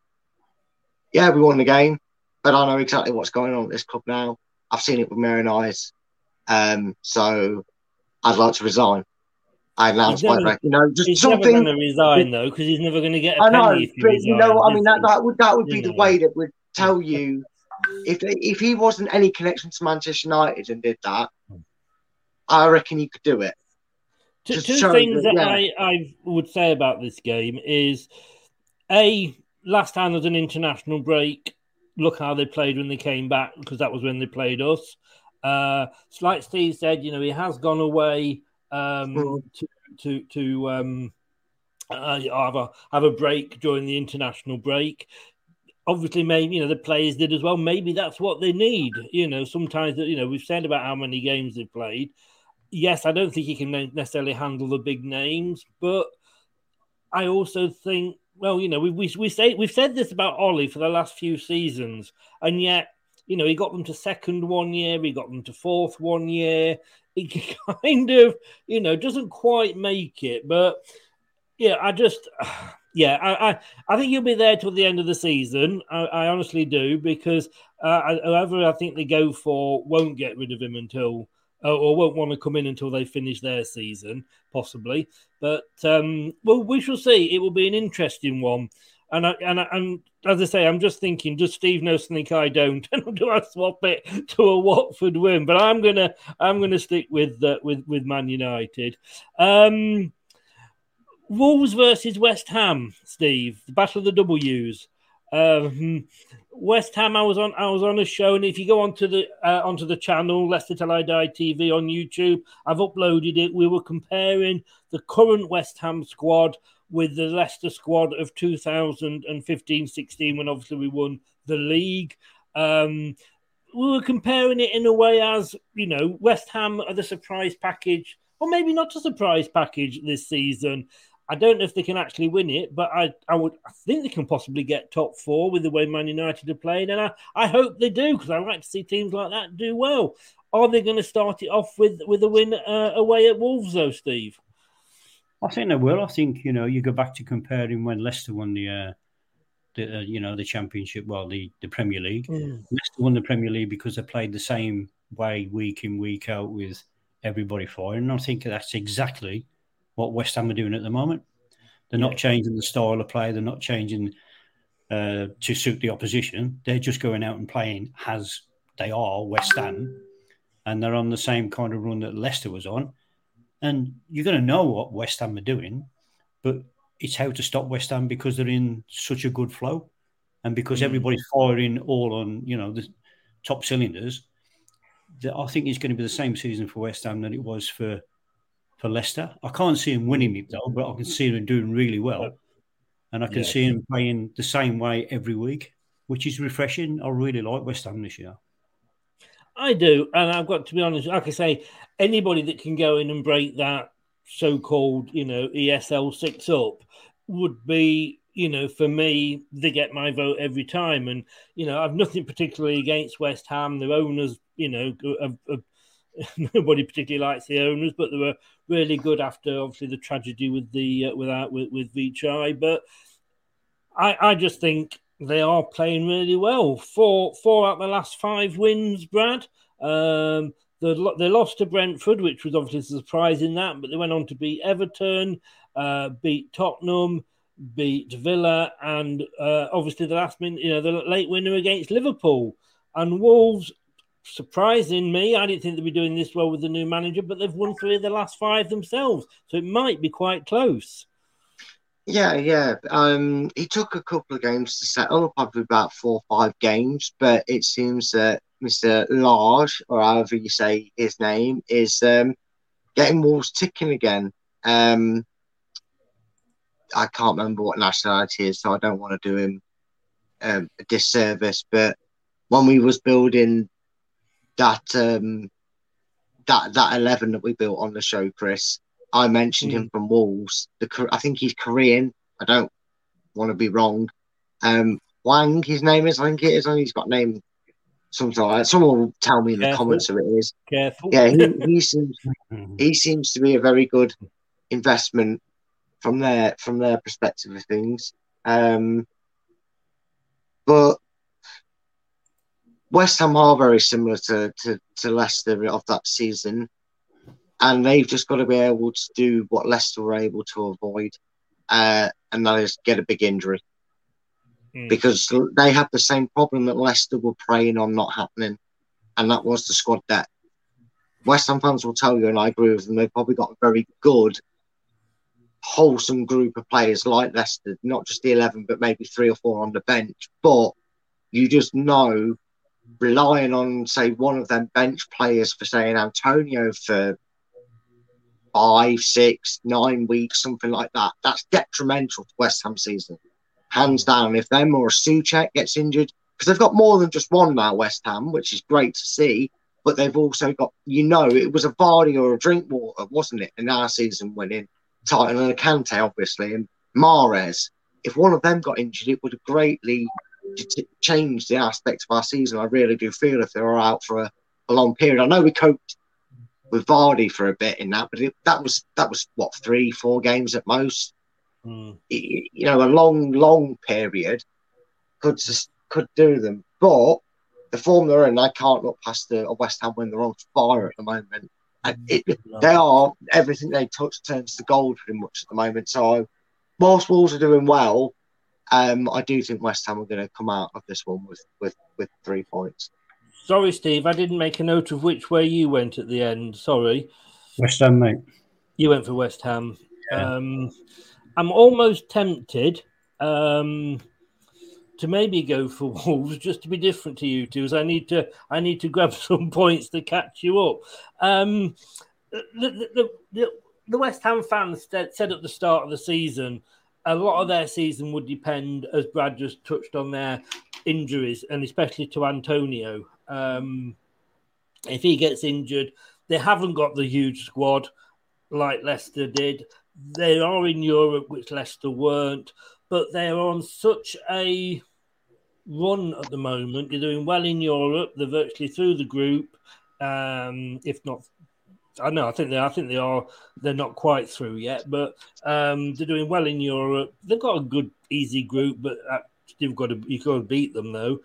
"Yeah, we won the game, but I know exactly what's going on at this club now. I've seen it with my own eyes. Um, so I'd like to resign." I announced whatever. You know, just he's something. He's never going to resign though, because he's never going to get a I know, penny if you but resign, you know, I mean, that, that would that would be know. the way that would tell you if if he wasn't any connection to Manchester United and did that, I reckon he could do it. Two, two things that, that yeah. I, I would say about this game is, A, last time there was an international break, look how they played when they came back, because that was when they played us. Uh, so like Steve said, you know, he has gone away um, mm. to to, to um, uh, have, a, have a break during the international break. Obviously, maybe, you know, the players did as well. Maybe that's what they need. You know, sometimes, you know, we've said about how many games they've played. Yes, I don't think he can necessarily handle the big names, but I also think, well, you know, we we we say we've said this about Ollie for the last few seasons, and yet, you know, he got them to second one year, he got them to fourth one year. He kind of, you know, doesn't quite make it, but yeah, I just, yeah, I I, I think he'll be there till the end of the season. I, I honestly do, because uh, whoever I think they go for won't get rid of him until. Or won't want to come in until they finish their season, possibly. But um, well, we shall see. It will be an interesting one. And I, and I, and as I say, I'm just thinking, does Steve know something I don't? And do I swap it to a Watford win? But I'm gonna I'm gonna stick with uh, with with Man United. Um, Wolves versus West Ham, Steve. The battle of the W's. Um, West Ham, I was on. I was on a show, and if you go onto the uh, onto the channel Leicester Till I Die T V on YouTube, I've uploaded it. We were comparing the current West Ham squad with the Leicester squad of two thousand fifteen sixteen, when obviously we won the league. Um, we were comparing it in a way as, you know, West Ham are the surprise package, or maybe not a surprise package this season. I don't know if they can actually win it, but I, I would I think they can possibly get top four with the way Man United are playing, and I, I hope they do, because I like to see teams like that do well. Are they going to start it off with, with a win uh, away at Wolves, though, Steve? I think they will. I think, you know, you go back to comparing when Leicester won the, uh, the uh, you know, the Championship, well, the, the Premier League. Mm. Leicester won the Premier League because they played the same way week in, week out with everybody for it, and I think that's exactly what West Ham are doing at the moment. They're not changing the style of play. They're not changing uh, to suit the opposition. They're just going out and playing as they are, West Ham, and they're on the same kind of run that Leicester was on. And you're going to know what West Ham are doing, but it's how to stop West Ham, because they're in such a good flow, and because mm. everybody's firing all on, you know, the top cylinders. I think it's going to be the same season for West Ham that it was for For Leicester. I can't see him winning it though, but I can see him doing really well, and I can yeah, see him playing the same way every week, which is refreshing. I really like West Ham this year. I do, and I've got to be honest. Like I say, anybody that can go in and break that so-called, you know, E S L six up would be, you know, for me, they get my vote every time. And you know, I've nothing particularly against West Ham. Their owners, you know, have, have nobody particularly likes the owners, but they were really good after obviously the tragedy with the uh, without with, with Vichai. But I, I just think they are playing really well. Four four out of the last five wins, Brad. Um, they they lost to Brentford, which was obviously a surprise in that, but they went on to beat Everton, uh, beat Tottenham, beat Villa, and uh, obviously the last minute, you know, the late winner against Liverpool. And Wolves, surprising me, I didn't think they'd be doing this well with the new manager, but they've won three of the last five themselves, so it might be quite close. Yeah, yeah. Um, it took a couple of games to settle, probably about four or five games, but it seems that Mister Large, or however you say his name, is um, getting Wolves ticking again. Um, I can't remember what nationality is, so I don't want to do him um, a disservice, but when we was building That um, that that eleven that we built on the show, Chris, I mentioned mm. him from Wolves. The I think he's Korean. I don't want to be wrong. Um, Wang, his name is. I think it is. I think he's got name. Something like that. Someone will tell me in Careful. the comments who it is. Careful. Yeah, he, he seems he seems to be a very good investment from their from their perspective of things. Um, but. West Ham are very similar to, to, to Leicester of that season. And they've just got to be able to do what Leicester were able to avoid, uh, and that is get a big injury. Mm. Because they had the same problem that Leicester were preying on not happening, and that was the squad depth. West Ham fans will tell you, and I agree with them, they've probably got a very good, wholesome group of players like Leicester, not just the eleven, but maybe three or four on the bench. But you just know, relying on, say, one of them bench players for, say, an Antonio for five, six, nine weeks, something like that, that's detrimental to West Ham season. Hands down, if them or a Soucek gets injured, because they've got more than just one now, West Ham, which is great to see, but they've also got, you know, it was a Vardy or a Drinkwater, wasn't it, in our season winning title, and a Kante, obviously, and Mahrez. If one of them got injured, it would have greatly changed the aspect of our season. I really do feel if they were out for a, a long period. I know we coped with Vardy for a bit in that, but it, that was, that was what, three, four games at most. Mm. It, you know, a long, long period could just, could do them. But the form they're in, I can't look past the, a West Ham when they're on fire at the moment. And it, no. They are, everything they touch turns to gold pretty much at the moment. So whilst Wolves are doing well, um, I do think West Ham are going to come out of this one with, with, with three points. Sorry, Steve, I didn't make a note of which way you went at the end. Sorry. West Ham, mate. You went for West Ham. Yeah. Um, I'm almost tempted um, to maybe go for Wolves just to be different to you two, as I need to I need to grab some points to catch you up. Um, the, the, the, the West Ham fans said at the start of the season, a lot of their season would depend, as Brad just touched on, their injuries, and especially to Antonio. Um, if he gets injured, they haven't got the huge squad like Leicester did. They are in Europe, which Leicester weren't, but they're on such a run at the moment. They're doing well in Europe. They're virtually through the group. Um, if not, I know, I think they I think they are. They're not quite through yet, but um, they're doing well in Europe. They've got a good, easy group, but you've got to, you've got to beat them, though.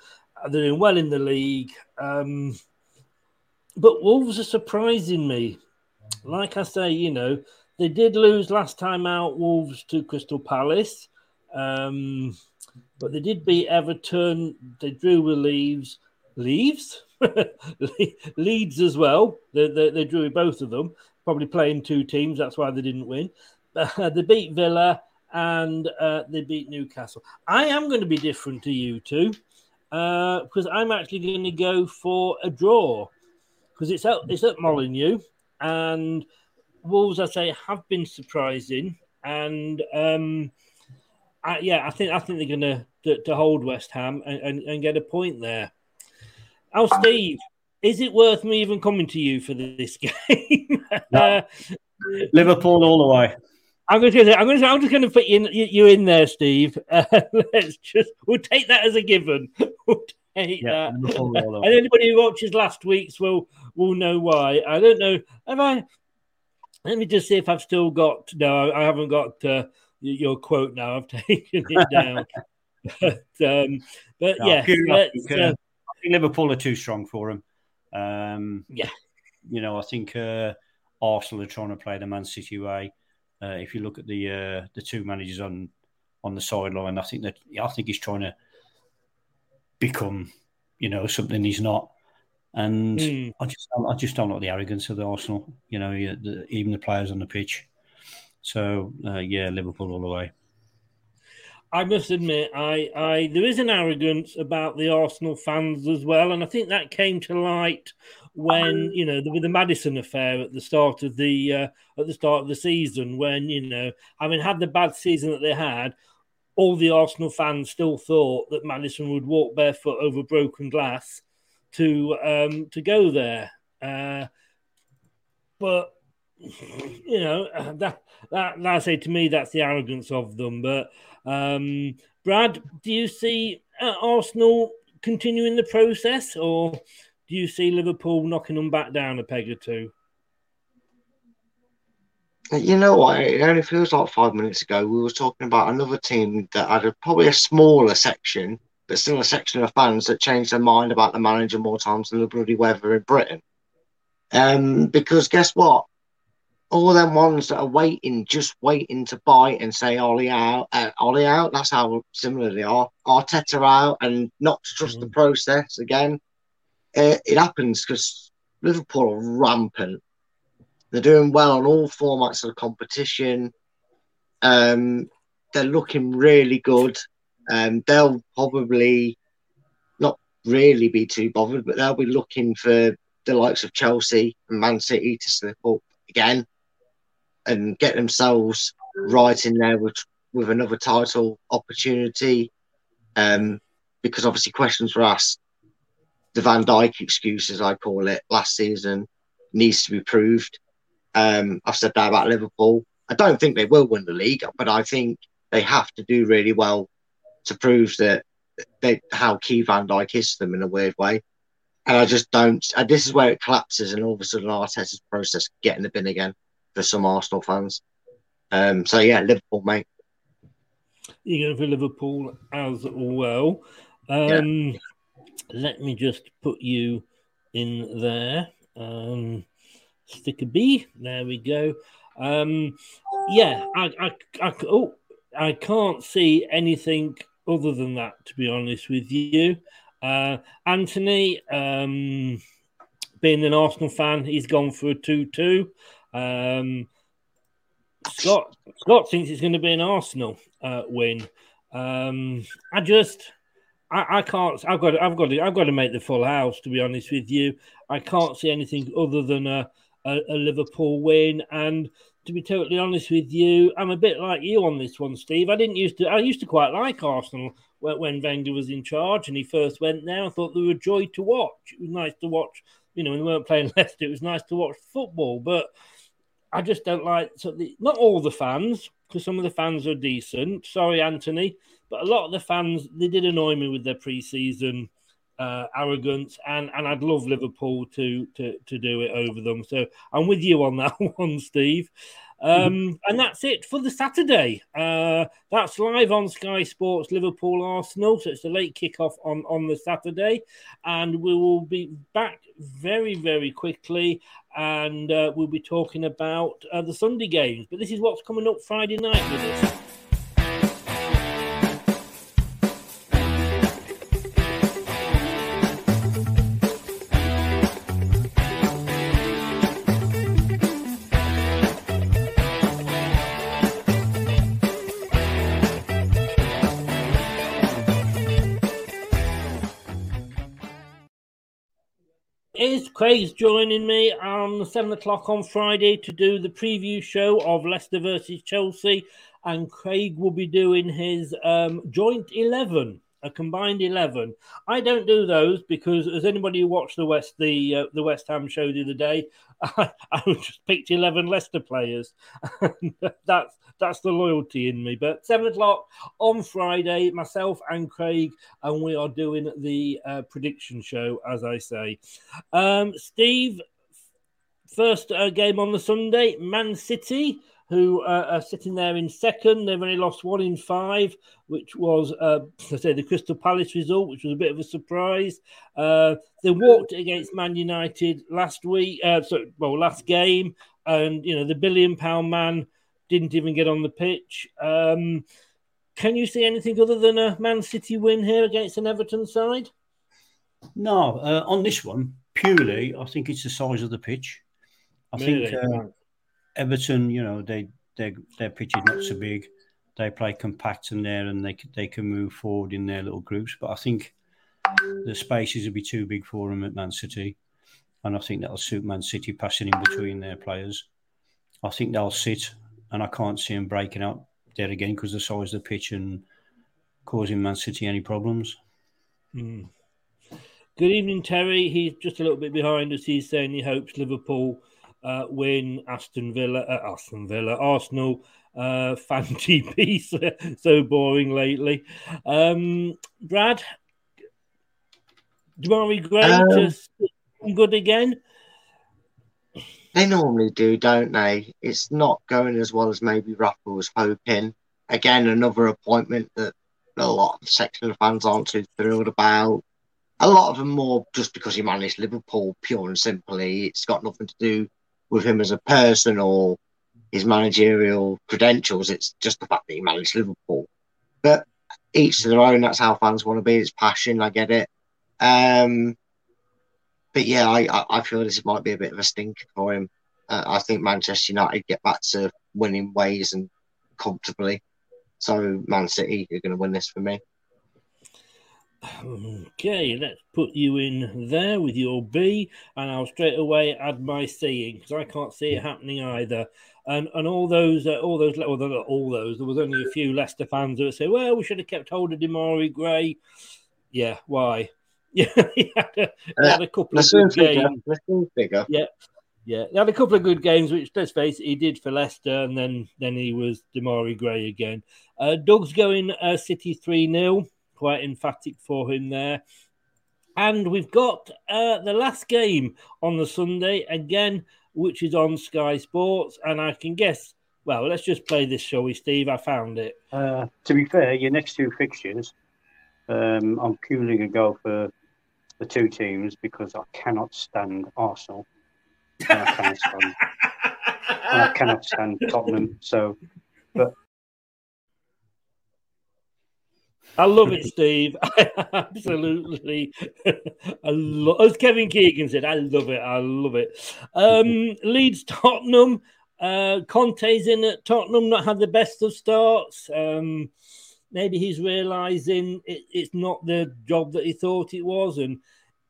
They're doing well in the league. Um, but Wolves are surprising me. Like I say, you know, they did lose last time out, Wolves, to Crystal Palace. Um, but they did beat Everton. They drew with Leeds. Leeds? Leeds as well. They, they, they drew with both of them. Probably playing two teams. That's why they didn't win. Uh, they beat Villa and uh, they beat Newcastle. I am going to be different to you two uh, because I'm actually going to go for a draw because it's at, it's at Molineux and Wolves, I say, have been surprising, and um, I, yeah, I think I think they're going to to hold West Ham and, and, and get a point there. Oh, Steve, is it worth me even coming to you for this game? No. uh, Liverpool all the way. I'm going to say, I'm going to I'm just going to put you in, you, you in there, Steve. Uh, let's just we'll take that as a given. We'll take yeah, that. Liverpool all the way. And anybody who watches last week's will will know why. I don't know. Have I? Let me just see if I've still got... No, I haven't got uh, your quote now. I've taken it down. but, um, but no, yeah. I think, uh, I think Liverpool are too strong for them. Um, yeah. You know, I think uh, Arsenal are trying to play the Man City way. Uh, if you look at the uh, the two managers on on the sideline, I think that I think he's trying to become, you know, something he's not. And mm. I just, I just don't like the arrogance of the Arsenal. You know, the, even the players on the pitch. So uh, yeah, Liverpool all the way. I must admit, I, I, there is an arrogance about the Arsenal fans as well, and I think that came to light when, you know, with the Maddison affair at the start of the uh, at the start of the season. When, you know, I mean, had the bad season that they had, all the Arsenal fans still thought that Maddison would walk barefoot over broken glass to um, to go there, uh, but you know that that like I say, to me that's the arrogance of them. But um, Brad, do you see uh, Arsenal continuing the process, or do you see Liverpool knocking them back down a peg or two? You know what? It only feels like five minutes ago we were talking about another team that had a, probably a smaller section, but still a section of fans that change their mind about the manager more times than the bloody weather in Britain. Um, because guess what? all them ones that are waiting, just waiting to bite and say Ollie out, uh, Ollie out. That's how similar they are. Arteta out, and not to trust mm-hmm. the process again. It, it happens because Liverpool are rampant. They're doing well on all formats of the competition. Um, they're looking really good. Um, they'll probably not really be too bothered, but they'll be looking for the likes of Chelsea and Man City to slip up again and get themselves right in there with with another title opportunity, um, because obviously questions were asked. The Van Dijk excuse, as I call it, last season needs to be proved. Um, I've said that about Liverpool. I don't think they will win the league, but I think they have to do really well to prove that they how key Van Dijk is to them in a weird way. And I just don't. And this is where it collapses, and all of a sudden Arteta's process getting the bin again for some Arsenal fans. Um, so yeah, Liverpool, mate. You go for Liverpool as well. Um, yeah. Let me just put you in there. Um, stick a B. There we go. Um, yeah, I, I, I, oh, I can't see anything other than that, to be honest with you. Uh, Anthony, um, being an Arsenal fan, he's gone for a two-two. Um, Scott, Scott thinks it's going to be an Arsenal uh, win. Um, I just, I, I can't. I've got, to, I've got, to, I've got to make the full house. To be honest with you, I can't see anything other than a, a, a Liverpool win. And to be totally honest with you, I'm a bit like you on this one, Steve. I didn't used to. I used to quite like Arsenal when Wenger was in charge and he first went there. I thought they were a joy to watch. It was nice to watch, you know, when they weren't playing Leicester, it was nice to watch football. But I just don't like, so the, not all the fans, because some of the fans are decent. Sorry, Anthony. But a lot of the fans, they did annoy me with their pre-season uh, arrogance. And, and I'd love Liverpool to, to, to do it over them. So I'm with you on that one, Steve. Um, and that's it for the Saturday. Uh, that's live on Sky Sports, Liverpool, Arsenal. So it's a late kickoff on, on the Saturday. And we will be back very, very quickly. And uh, we'll be talking about uh, the Sunday games. But this is what's coming up Friday night with us. Craig's joining me on seven o'clock on Friday to do the preview show of Leicester versus Chelsea, and Craig will be doing his um, joint eleven, a combined eleven. I don't do those because, as anybody who watched the West the uh, the West Ham show the other day, I, I just picked eleven Leicester players. That's That's the loyalty in me. But seven o'clock on Friday, myself and Craig, and we are doing the uh, prediction show, as I say. Um, Steve, first uh, game on the Sunday, Man City, who uh, are sitting there in second. They've only lost one in five, which was, uh, I say, the Crystal Palace result, which was a bit of a surprise. Uh, they walked against Man United last week, uh, sorry, well, last game, and, you know, the billion-pound man didn't even get on the pitch. Um, can you see anything other than a Man City win here against an Everton side? No. Uh, on this one, purely, I think it's the size of the pitch. I really? think uh, Everton, you know, they, they their pitch is not so big. They play compact in there and they, they can move forward in their little groups. But I think the spaces would be too big for them at Man City. And I think that'll suit Man City passing in between their players. I think they'll sit... And I can't see him breaking up there again because the size of the pitch and causing Man City any problems. Mm. Good evening, Terry. He's just a little bit behind us. He's saying he hopes Liverpool uh, win Aston Villa. Uh, Aston Villa. Arsenal uh, fan T P. So boring lately. Um, Brad, Damari Gray um, just good again. They normally do, don't they? It's not going as well as maybe Rafa was hoping. Again, another appointment that a lot of section of fans aren't too thrilled about. A lot of them more just because he managed Liverpool, pure and simply. It's got nothing to do with him as a person or his managerial credentials. It's just the fact that he managed Liverpool. But each to their own, that's how fans want to be. It's passion, I get it. Um, but yeah, I, I feel this might be a bit of a stinker for him. Uh, I think Manchester United get back to winning ways and comfortably. So Man City are going to win this for me. Okay, let's put you in there with your B, and I'll straight away add my C in because I can't see it happening either. And and all those, uh, all those, well, not all those. There was only a few Leicester fans who would say, "Well, we should have kept hold of Demari Gray." Yeah, why? Yeah, he had a, he had a couple uh, of good games. Bigger. Yeah, yeah, he had a couple of good games, which let's face it, he did for Leicester, and then then he was Demari Gray again. Uh, Doug's going uh, City three nil. Quite emphatic for him there. And we've got uh, the last game on the Sunday again, which is on Sky Sports. And I can guess, well, let's just play this, shall we, Steve? I found it. Uh, to be fair, your next two fixtures, um, I'm purely going to go for the two teams because I cannot stand Arsenal. And I cannot stand, and I cannot stand Tottenham. So, but... I love it, Steve. I absolutely. I lo- As Kevin Keegan said, I love it. I love it. Um, Leeds, Tottenham. Uh, Conte's in at Tottenham, not had the best of starts. Um, maybe he's realising it, it's not the job that he thought it was. And,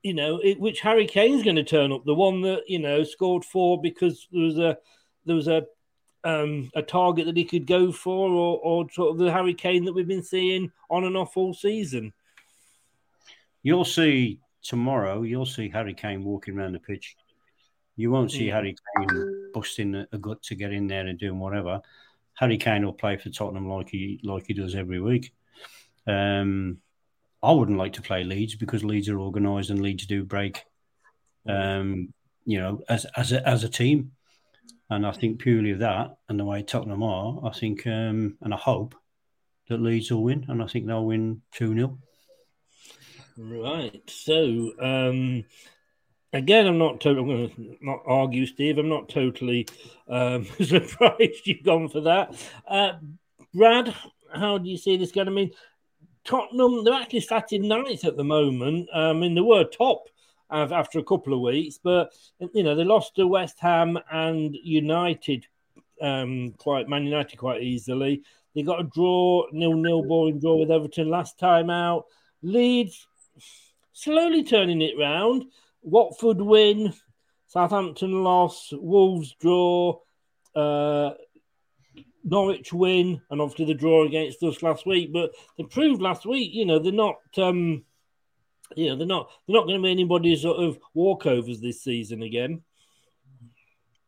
you know, it, which Harry Kane's going to turn up, the one that, you know, scored four because there was a there was a, Um, a target that he could go for, or, or sort of the Harry Kane that we've been seeing on and off all season. You'll see tomorrow, you'll see Harry Kane walking around the pitch. You won't see yeah. Harry Kane busting a gut to get in there and doing whatever. Harry Kane will play for Tottenham like he like he does every week. Um, I wouldn't like to play Leeds because Leeds are organised and Leeds do break, um, you know, as as a, as a team. And I think purely of that and the way Tottenham are, I think, um, and I hope that Leeds will win. And I think they'll win two nil. Right. So, um, again, I'm not totally, I'm going to not argue, Steve. I'm not totally um, surprised you've gone for that. Uh, Brad, how do you see this going? I mean, Tottenham, they're actually sat in ninth at the moment. I mean, they were top after a couple of weeks, but you know, they lost to West Ham and United, um, quite Man United quite easily. They got a draw, nil-nil boring draw with Everton last time out. Leeds slowly turning it round. Watford win, Southampton loss, Wolves draw, uh, Norwich win, and obviously the draw against us last week. But they proved last week, you know, they're not. Um, Yeah, you know, they're not they're not going to be anybody's sort of walkovers this season again.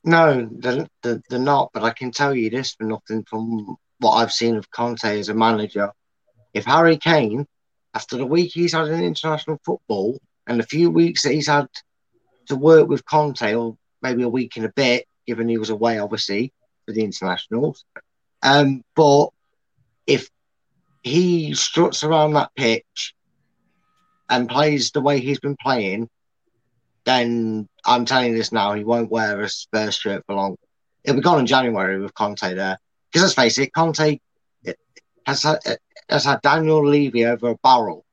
No, they're, they're, they're not. But I can tell you this for nothing from what I've seen of Conte as a manager. If Harry Kane, after the week he's had in international football and the few weeks that he's had to work with Conte, or maybe a week and a bit, given he was away, obviously, for the internationals. Um, but if he struts around that pitch and plays the way he's been playing, then I'm telling you this now, he won't wear a Spurs shirt for long. It'll be gone in January with Conte there. Because let's face it, Conte has had, has had Daniel Levy over a barrel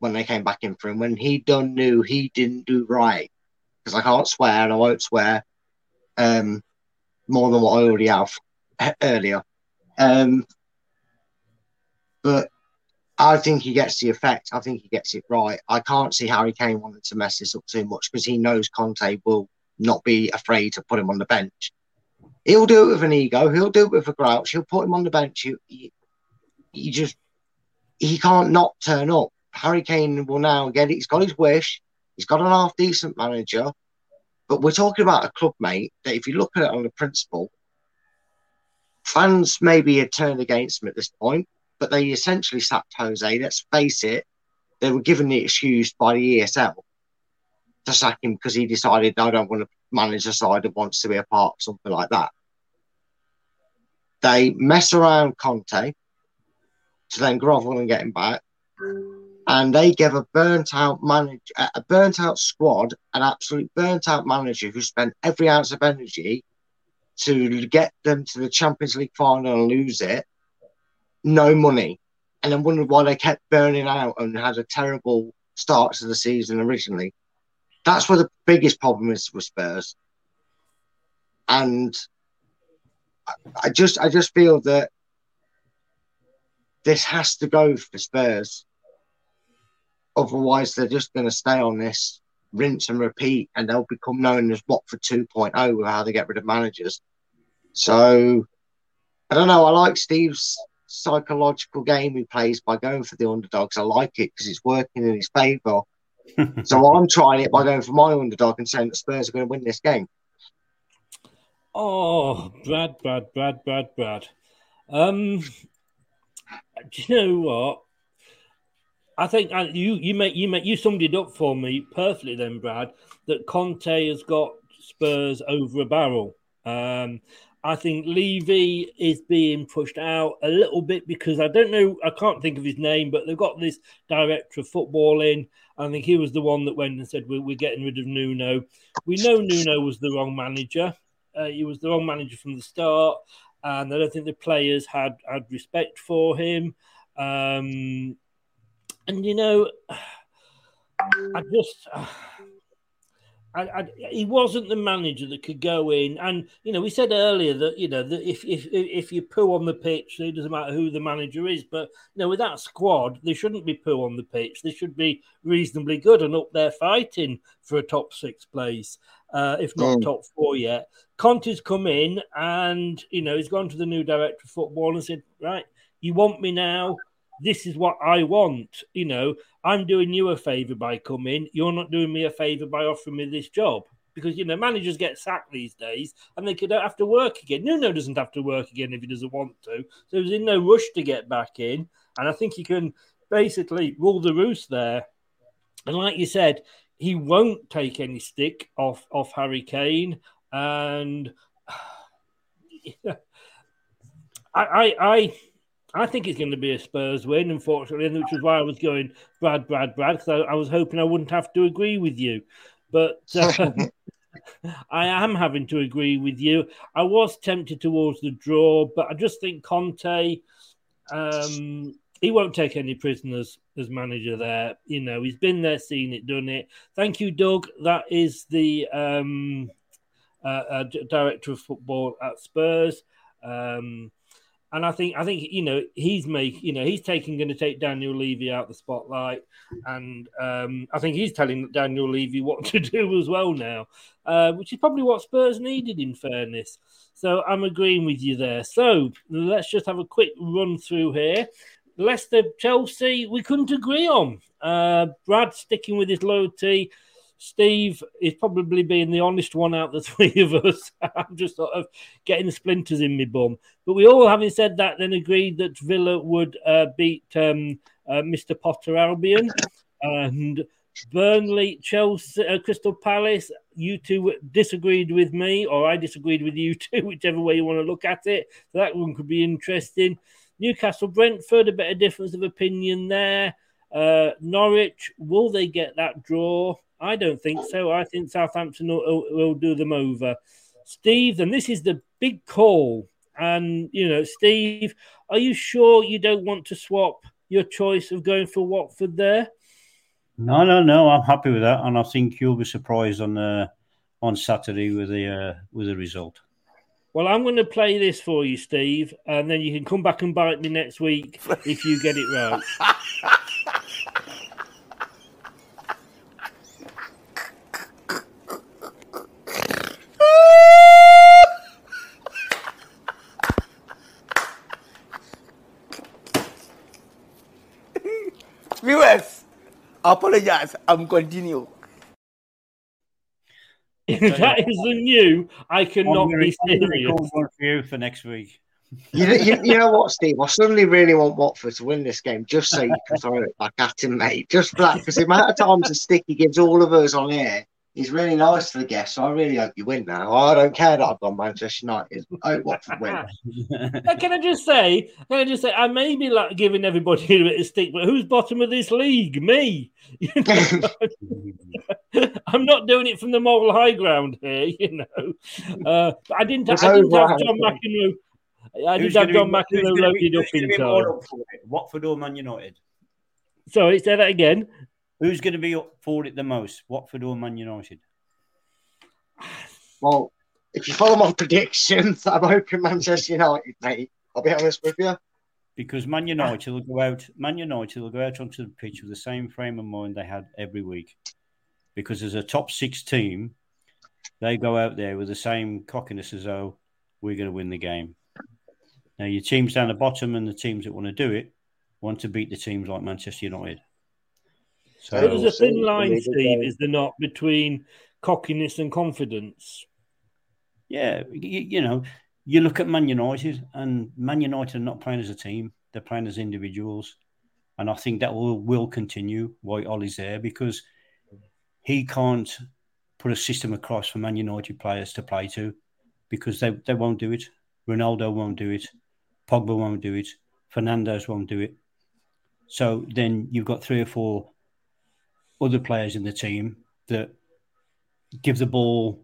when they came back in for him, when he done knew he didn't do right. Because I can't swear and I won't swear um, more than what I already have earlier. Um, but I think he gets the effect. I think he gets it right. I can't see Harry Kane wanting to mess this up too much because he knows Conte will not be afraid to put him on the bench. He'll do it with an ego. He'll do it with a grouch. He'll put him on the bench. You, you, you just, he can't not turn up. Harry Kane will now get it. He's got his wish. He's got an half-decent manager. But we're talking about a club, mate, that if you look at it on the principle, fans maybe had turned against him at this point. But they essentially sacked Jose. Let's face it, they were given the excuse by the E S L to sack him because he decided, I don't want to manage a side that wants to be a part of something like that. They mess around Conte to then grovel and get him back. and they give a burnt-out manager, a burnt-out squad, an absolute burnt-out manager who spent every ounce of energy to get them to the Champions League final and lose it, no money. And I wondered why they kept burning out and had a terrible start to the season originally. That's where the biggest problem is with Spurs. And I just, I just feel that this has to go for Spurs. Otherwise, they're just going to stay on this rinse and repeat, and they'll become known as Watford two point oh with how they get rid of managers. So, I don't know. I like Steve's psychological game he plays by going for the underdogs. I like it because it's working in his favour. So I'm trying it by going for my underdog and saying that Spurs are going to win this game. Oh, Brad, Brad, Brad, Brad, Brad. Um, do you know what? I think I, you you make you make you summed it up for me perfectly then, Brad, that Conte has got Spurs over a barrel. Um, I think Levy is being pushed out a little bit because I don't know, I can't think of his name, but they've got this director of football in. I think he was the one that went and said, we're, we're getting rid of Nuno. We know Nuno was the wrong manager. Uh, he was the wrong manager from the start, and I don't think the players had, had respect for him. Um, and, you know, I just... Uh, I, I, he wasn't the manager that could go in, and you know we said earlier that you know that if if if you poo on the pitch, it doesn't matter who the manager is. But you know, with that squad, they shouldn't be poo on the pitch. They should be reasonably good and up there fighting for a top six place, uh, if not yeah. top four yet. Conte's come in, and you know he's gone to the new director of football and said, "Right, you want me now? This is what I want. You know, I'm doing you a favour by coming. You're not doing me a favour by offering me this job." Because, you know, managers get sacked these days and they could have to work again. Nuno doesn't have to work again if he doesn't want to. So he's in no rush to get back in. And I think he can basically rule the roost there. And like you said, he won't take any stick off, off Harry Kane. And yeah, I... I, I I think it's going to be a Spurs win, unfortunately, which is why I was going Brad, Brad, Brad, because I, I was hoping I wouldn't have to agree with you. But uh, I am having to agree with you. I was tempted towards the draw, but I just think Conte, um, he won't take any prisoners as manager there. You know, he's been there, seen it, done it. Thank you, Doug. That is the um, uh, uh, director of football at Spurs. Um And I think I think you know he's make you know he's taking going to take Daniel Levy out of the spotlight, and um, I think he's telling Daniel Levy what to do as well now, uh, which is probably what Spurs needed, in fairness. So I'm agreeing with you there. So let's just have a quick run through here. Leicester, Chelsea, we couldn't agree on. Uh, Brad sticking with his loyalty. Steve is probably being the honest one out of the three of us. I'm just sort of getting splinters in my bum. But we all, having said that, then agreed that Villa would uh, beat um, uh, Mister Potter Albion. And Burnley, Chelsea, uh, Crystal Palace, you two disagreed with me, or I disagreed with you two, whichever way you want to look at it. So that one could be interesting. Newcastle, Brentford, a bit of difference of opinion there. Uh, Norwich, will they get that draw? I don't think so. I think Southampton will, will do them over. Steve, and this is the big call. And, you know, Steve, are you sure you don't want to swap your choice of going for Watford there? No, no, no. I'm happy with that. And I think you'll be surprised on uh, on Saturday with the, uh, with the result. Well, I'm going to play this for you, Steve, and then you can come back and bite me next week if you get it right. I apologize. I'm continue. That is the new. I cannot be serious. For you for next week. You, you, you know what, Steve? I suddenly really want Watford to win this game, just so you can throw it back at him, mate. Just for that, because the amount of times the stick he gives all of us on air He's really nice to the guests. So I really hope you win now. I don't care that I've gone Manchester United. I hope Watford win. Can I just say, can I just say, I may be like giving everybody a bit of stick, but who's bottom of this league? Me. You know? I'm not doing it from the moral high ground here, you know. Uh, but I didn't, I didn't have John McEnroe. I didn't have John McEnroe loaded up in time. Watford or Man United? Sorry, say that again. Who's going to be up for it the most, Watford or Man United? Well, if you follow my predictions, I'm hoping Manchester United, mate. I'll be honest with you. Because Man United will go out. Man United will go out onto the pitch with the same frame of mind they had every week. Because as a top six team, they go out there with the same cockiness as though we're going to win the game. Now, your teams down the bottom and the teams that want to do it want to beat the teams like Manchester United. So there's a thin line, Steve, is there not, between cockiness and confidence? Yeah, you, you know, you look at Man United, and Man United are not playing as a team. They're playing as individuals. And I think that will, will continue while Ollie's there, because he can't put a system across for Man United players to play to, because they, they won't do it. Ronaldo won't do it. Pogba won't do it. Fernandes won't do it. So then you've got three or four other players in the team that give the ball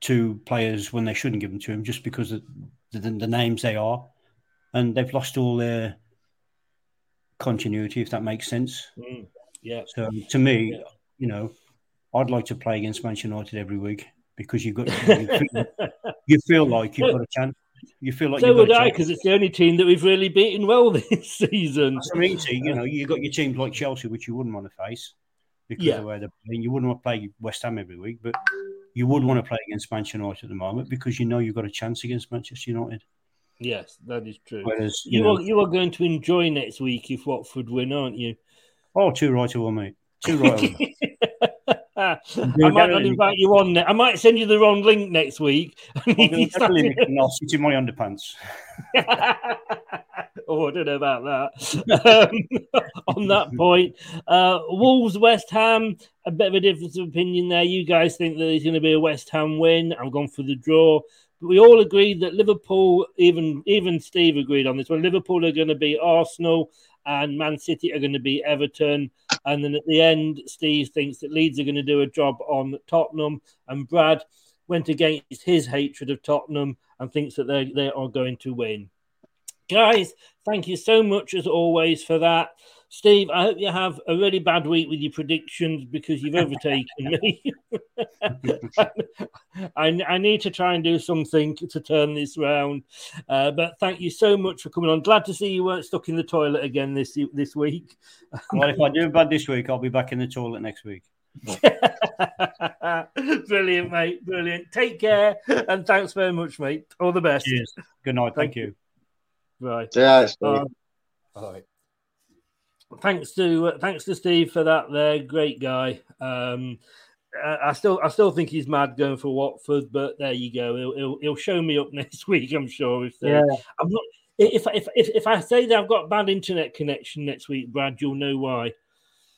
to players when they shouldn't give them to them, just because of the, the, the names they are, and they've lost all their continuity, if that makes sense. Mm, yeah. So to me, yeah. you know, I'd like to play against Manchester United every week, because you've got you feel, you feel like you've got a chance. You feel like so you've got would a I, because it's the only team that we've really beaten well this season. I mean, you know, you've got your teams like Chelsea, which you wouldn't want to face. Because yeah. of the way they're playing. You wouldn't want to play West Ham every week, but you would want to play against Manchester United at the moment, because you know you've got a chance against Manchester United. Yes, that is true. Whereas, you, you, know, are, you are going to enjoy next week if Watford win, aren't you? Oh, two right away, mate. Two right away. I might not invite you on. Ne- I might send you the wrong link next week. Definitely, and I'll sit in my underpants. Oh, I don't know about that. Um, on that point, uh, Wolves, West Ham, a bit of a difference of opinion there. You guys think that there's going to be a West Ham win. I've gone for the draw. But we all agreed that Liverpool, even, even Steve agreed on this one, Liverpool are going to beat Arsenal and Man City are going to beat Everton. And then at the end, Steve thinks that Leeds are going to do a job on Tottenham. And Brad went against his hatred of Tottenham and thinks that they, they are going to win. Guys, thank you so much, as always, for that. Steve, I hope you have a really bad week with your predictions, because you've overtaken me. I, I need to try and do something to turn this round. Uh, but thank you so much for coming on. Glad to see you weren't stuck in the toilet again this this week. Well, if I do bad this week, I'll be back in the toilet next week. Brilliant, mate. Brilliant. Take care, and thanks very much, mate. All the best. Cheers. Good night. Thank, thank you. you. Right. Yeah. Um, all right. Thanks to uh, thanks to Steve for that. There, great guy. Um, I, I still I still think he's mad going for Watford, but there you go. He'll he'll, he'll show me up next week, I'm sure. If yeah. I'm not. If if if if I say that I've got bad internet connection next week, Brad, you'll know why.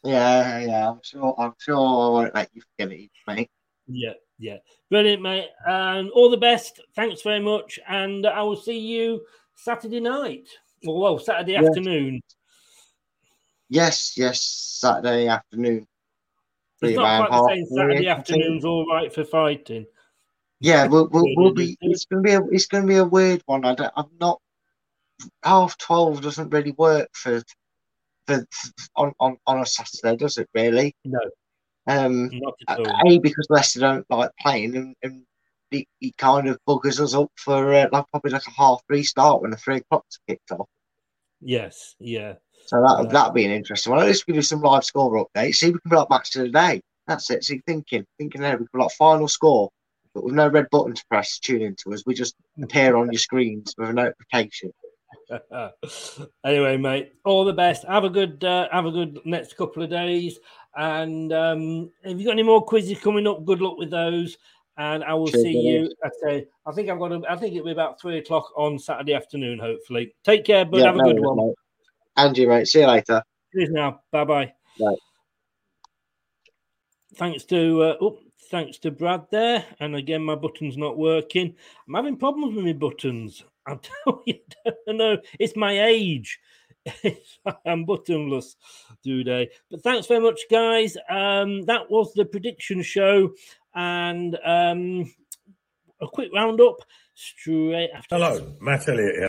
Yeah, yeah. I'm sure. I'm sure I won't let you forget it, mate. Yeah, yeah. Brilliant, mate. And um, all the best. Thanks very much, and I will see you Saturday night, or well, Saturday yes. afternoon. Yes, yes, Saturday afternoon. It's not quite the same. Saturday afternoon's all right for fighting. Yeah, we'll, we'll, we'll be. It's gonna be a. It's gonna be a weird one. I don't. I'm not. Half twelve doesn't really work for, for, for on, on, on a Saturday, does it? Really? No. Um. Not at all. A, because Leicester don't like playing, and, and He, he kind of buggers us up for uh, like probably like a half three start when the three o'clock's kicked off. Yes, yeah. So that uh, that'd be an interesting one. At least give you some live score updates. See, we can be like match of the day. That's it. See, thinking, thinking there, we can be like final score, but with no red button to press to tune into us. We just appear on your screens with a notification. Anyway, mate, all the best. Have a good, uh, have a good next couple of days. And um, if you've got any more quizzes coming up, good luck with those. And I will Cheers, see you. I say, I think I'm gonna. I think it'll be about three o'clock on Saturday afternoon. Hopefully, take care, bud. Yeah, have a no, good no, one. Mate. And you, mate. See you later. Cheers now. Bye bye. Thanks to uh, oh, Thanks to Brad there. And again, my button's not working. I'm having problems with my buttons. I'm telling you, I don't know. It's my age. I'm buttonless today. But thanks very much, guys. Um, that was the prediction show. And um, a quick roundup straight after. Hello, Matt Elliott here.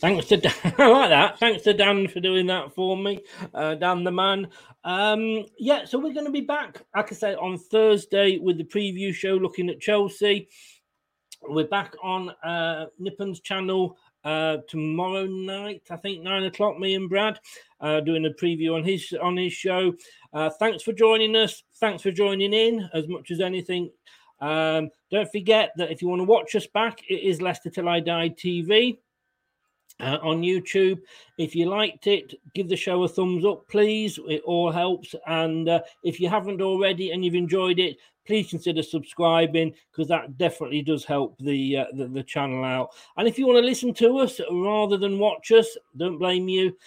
Thanks to Dan. I like that. Thanks to Dan for doing that for me. Uh, Dan the man. Um, yeah, so we're going to be back, like I say, on Thursday with the preview show looking at Chelsea. We're back on uh, Nippon's channel uh, tomorrow night, I think, nine o'clock, me and Brad, uh, doing a preview on his, on his show. Uh, thanks for joining us. Thanks for joining in as much as anything. Um, don't forget that if you want to watch us back, it is Leicester Till I Die T V. Uh, on YouTube. If you liked it, give the show a thumbs up, please. It all helps. And uh, if you haven't already and you've enjoyed it, please consider subscribing, because that definitely does help the, uh, the the channel out. And if you want to listen to us rather than watch us, don't blame you.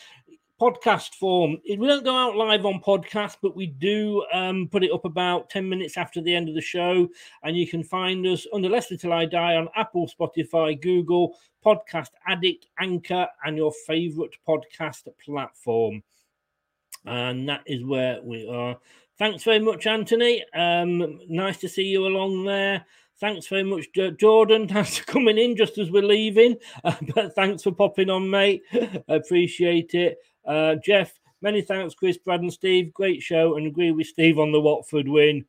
Podcast form. We don't go out live on podcast, but we do um, put it up about ten minutes after the end of the show. And you can find us under Leicester Till I Die on Apple, Spotify, Google, Podcast Addict, Anchor, and your favourite podcast platform. And that is where we are. Thanks very much, Anthony. Um, nice to see you along there. Thanks very much, Jordan. Thanks for coming in just as we're leaving. Uh, but thanks for popping on, mate. Appreciate it. Uh, Jeff, many thanks, Chris, Brad and Steve. Great show, and agree with Steve on the Watford win.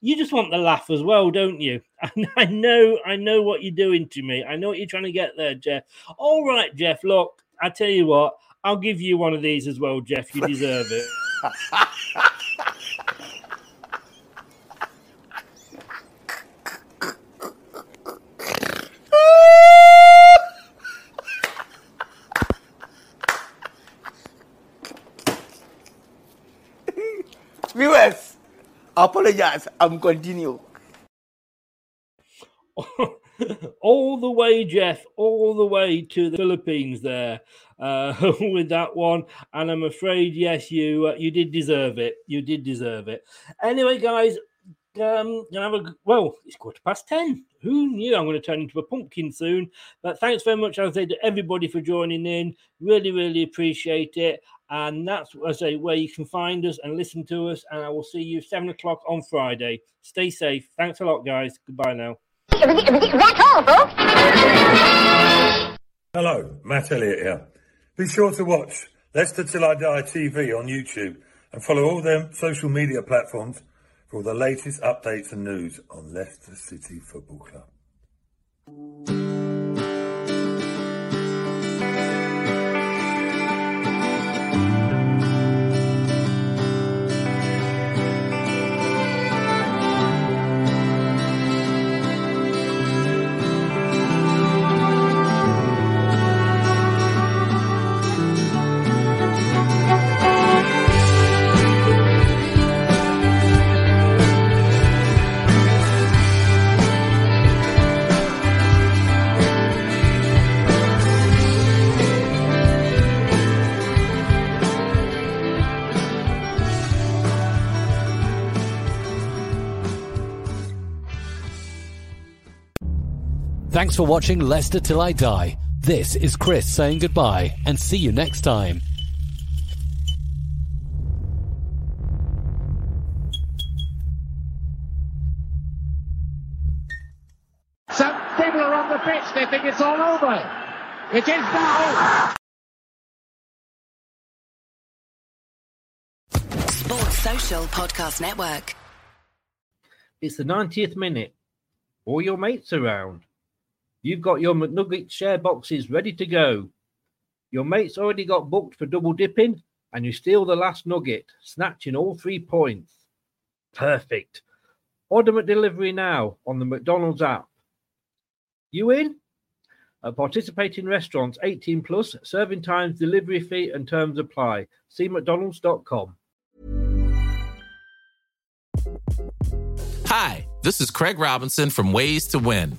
You just want the laugh as well, don't you? And I know, I know what you're doing to me. I know what you're trying to get there, Jeff. All right, Jeff, look, I tell you what, I'll give you one of these as well, Jeff. You deserve it. Viewers, I apologize. I'm continue. All the way, Jeff, all the way to the Philippines there uh, with that one. And I'm afraid, yes, you uh, you did deserve it. You did deserve it. Anyway, guys, um, have a, well, it's quarter past ten. Who knew I'm going to turn into a pumpkin soon? But thanks very much, as I say, to everybody for joining in. Really, really appreciate it. And that's, I say, where you can find us and listen to us. And I will see you seven o'clock on Friday. Stay safe. Thanks a lot, guys. Goodbye now. That's all, folks. Hello, Matt Elliott here. Be sure to watch Leicester Till I Die T V on YouTube and follow all their social media platforms for all the latest updates and news on Leicester City Football Club. Thanks for watching Leicester Till I Die. This is Chris saying goodbye and see you next time. Some people are on the pitch, they think it's all over. It is now over. Sports Social Podcast Network. It's the ninetieth minute. All your mates around. You've got your McNugget share boxes ready to go. Your mate's already got booked for double dipping, and you steal the last nugget, snatching all three points. Perfect. Order McDelivery now on the McDonald's app. You in? Uh, participating restaurants, eighteen plus, serving times, delivery fee and terms apply. See mcdonalds dot com. Hi, this is Craig Robinson from Ways to Win,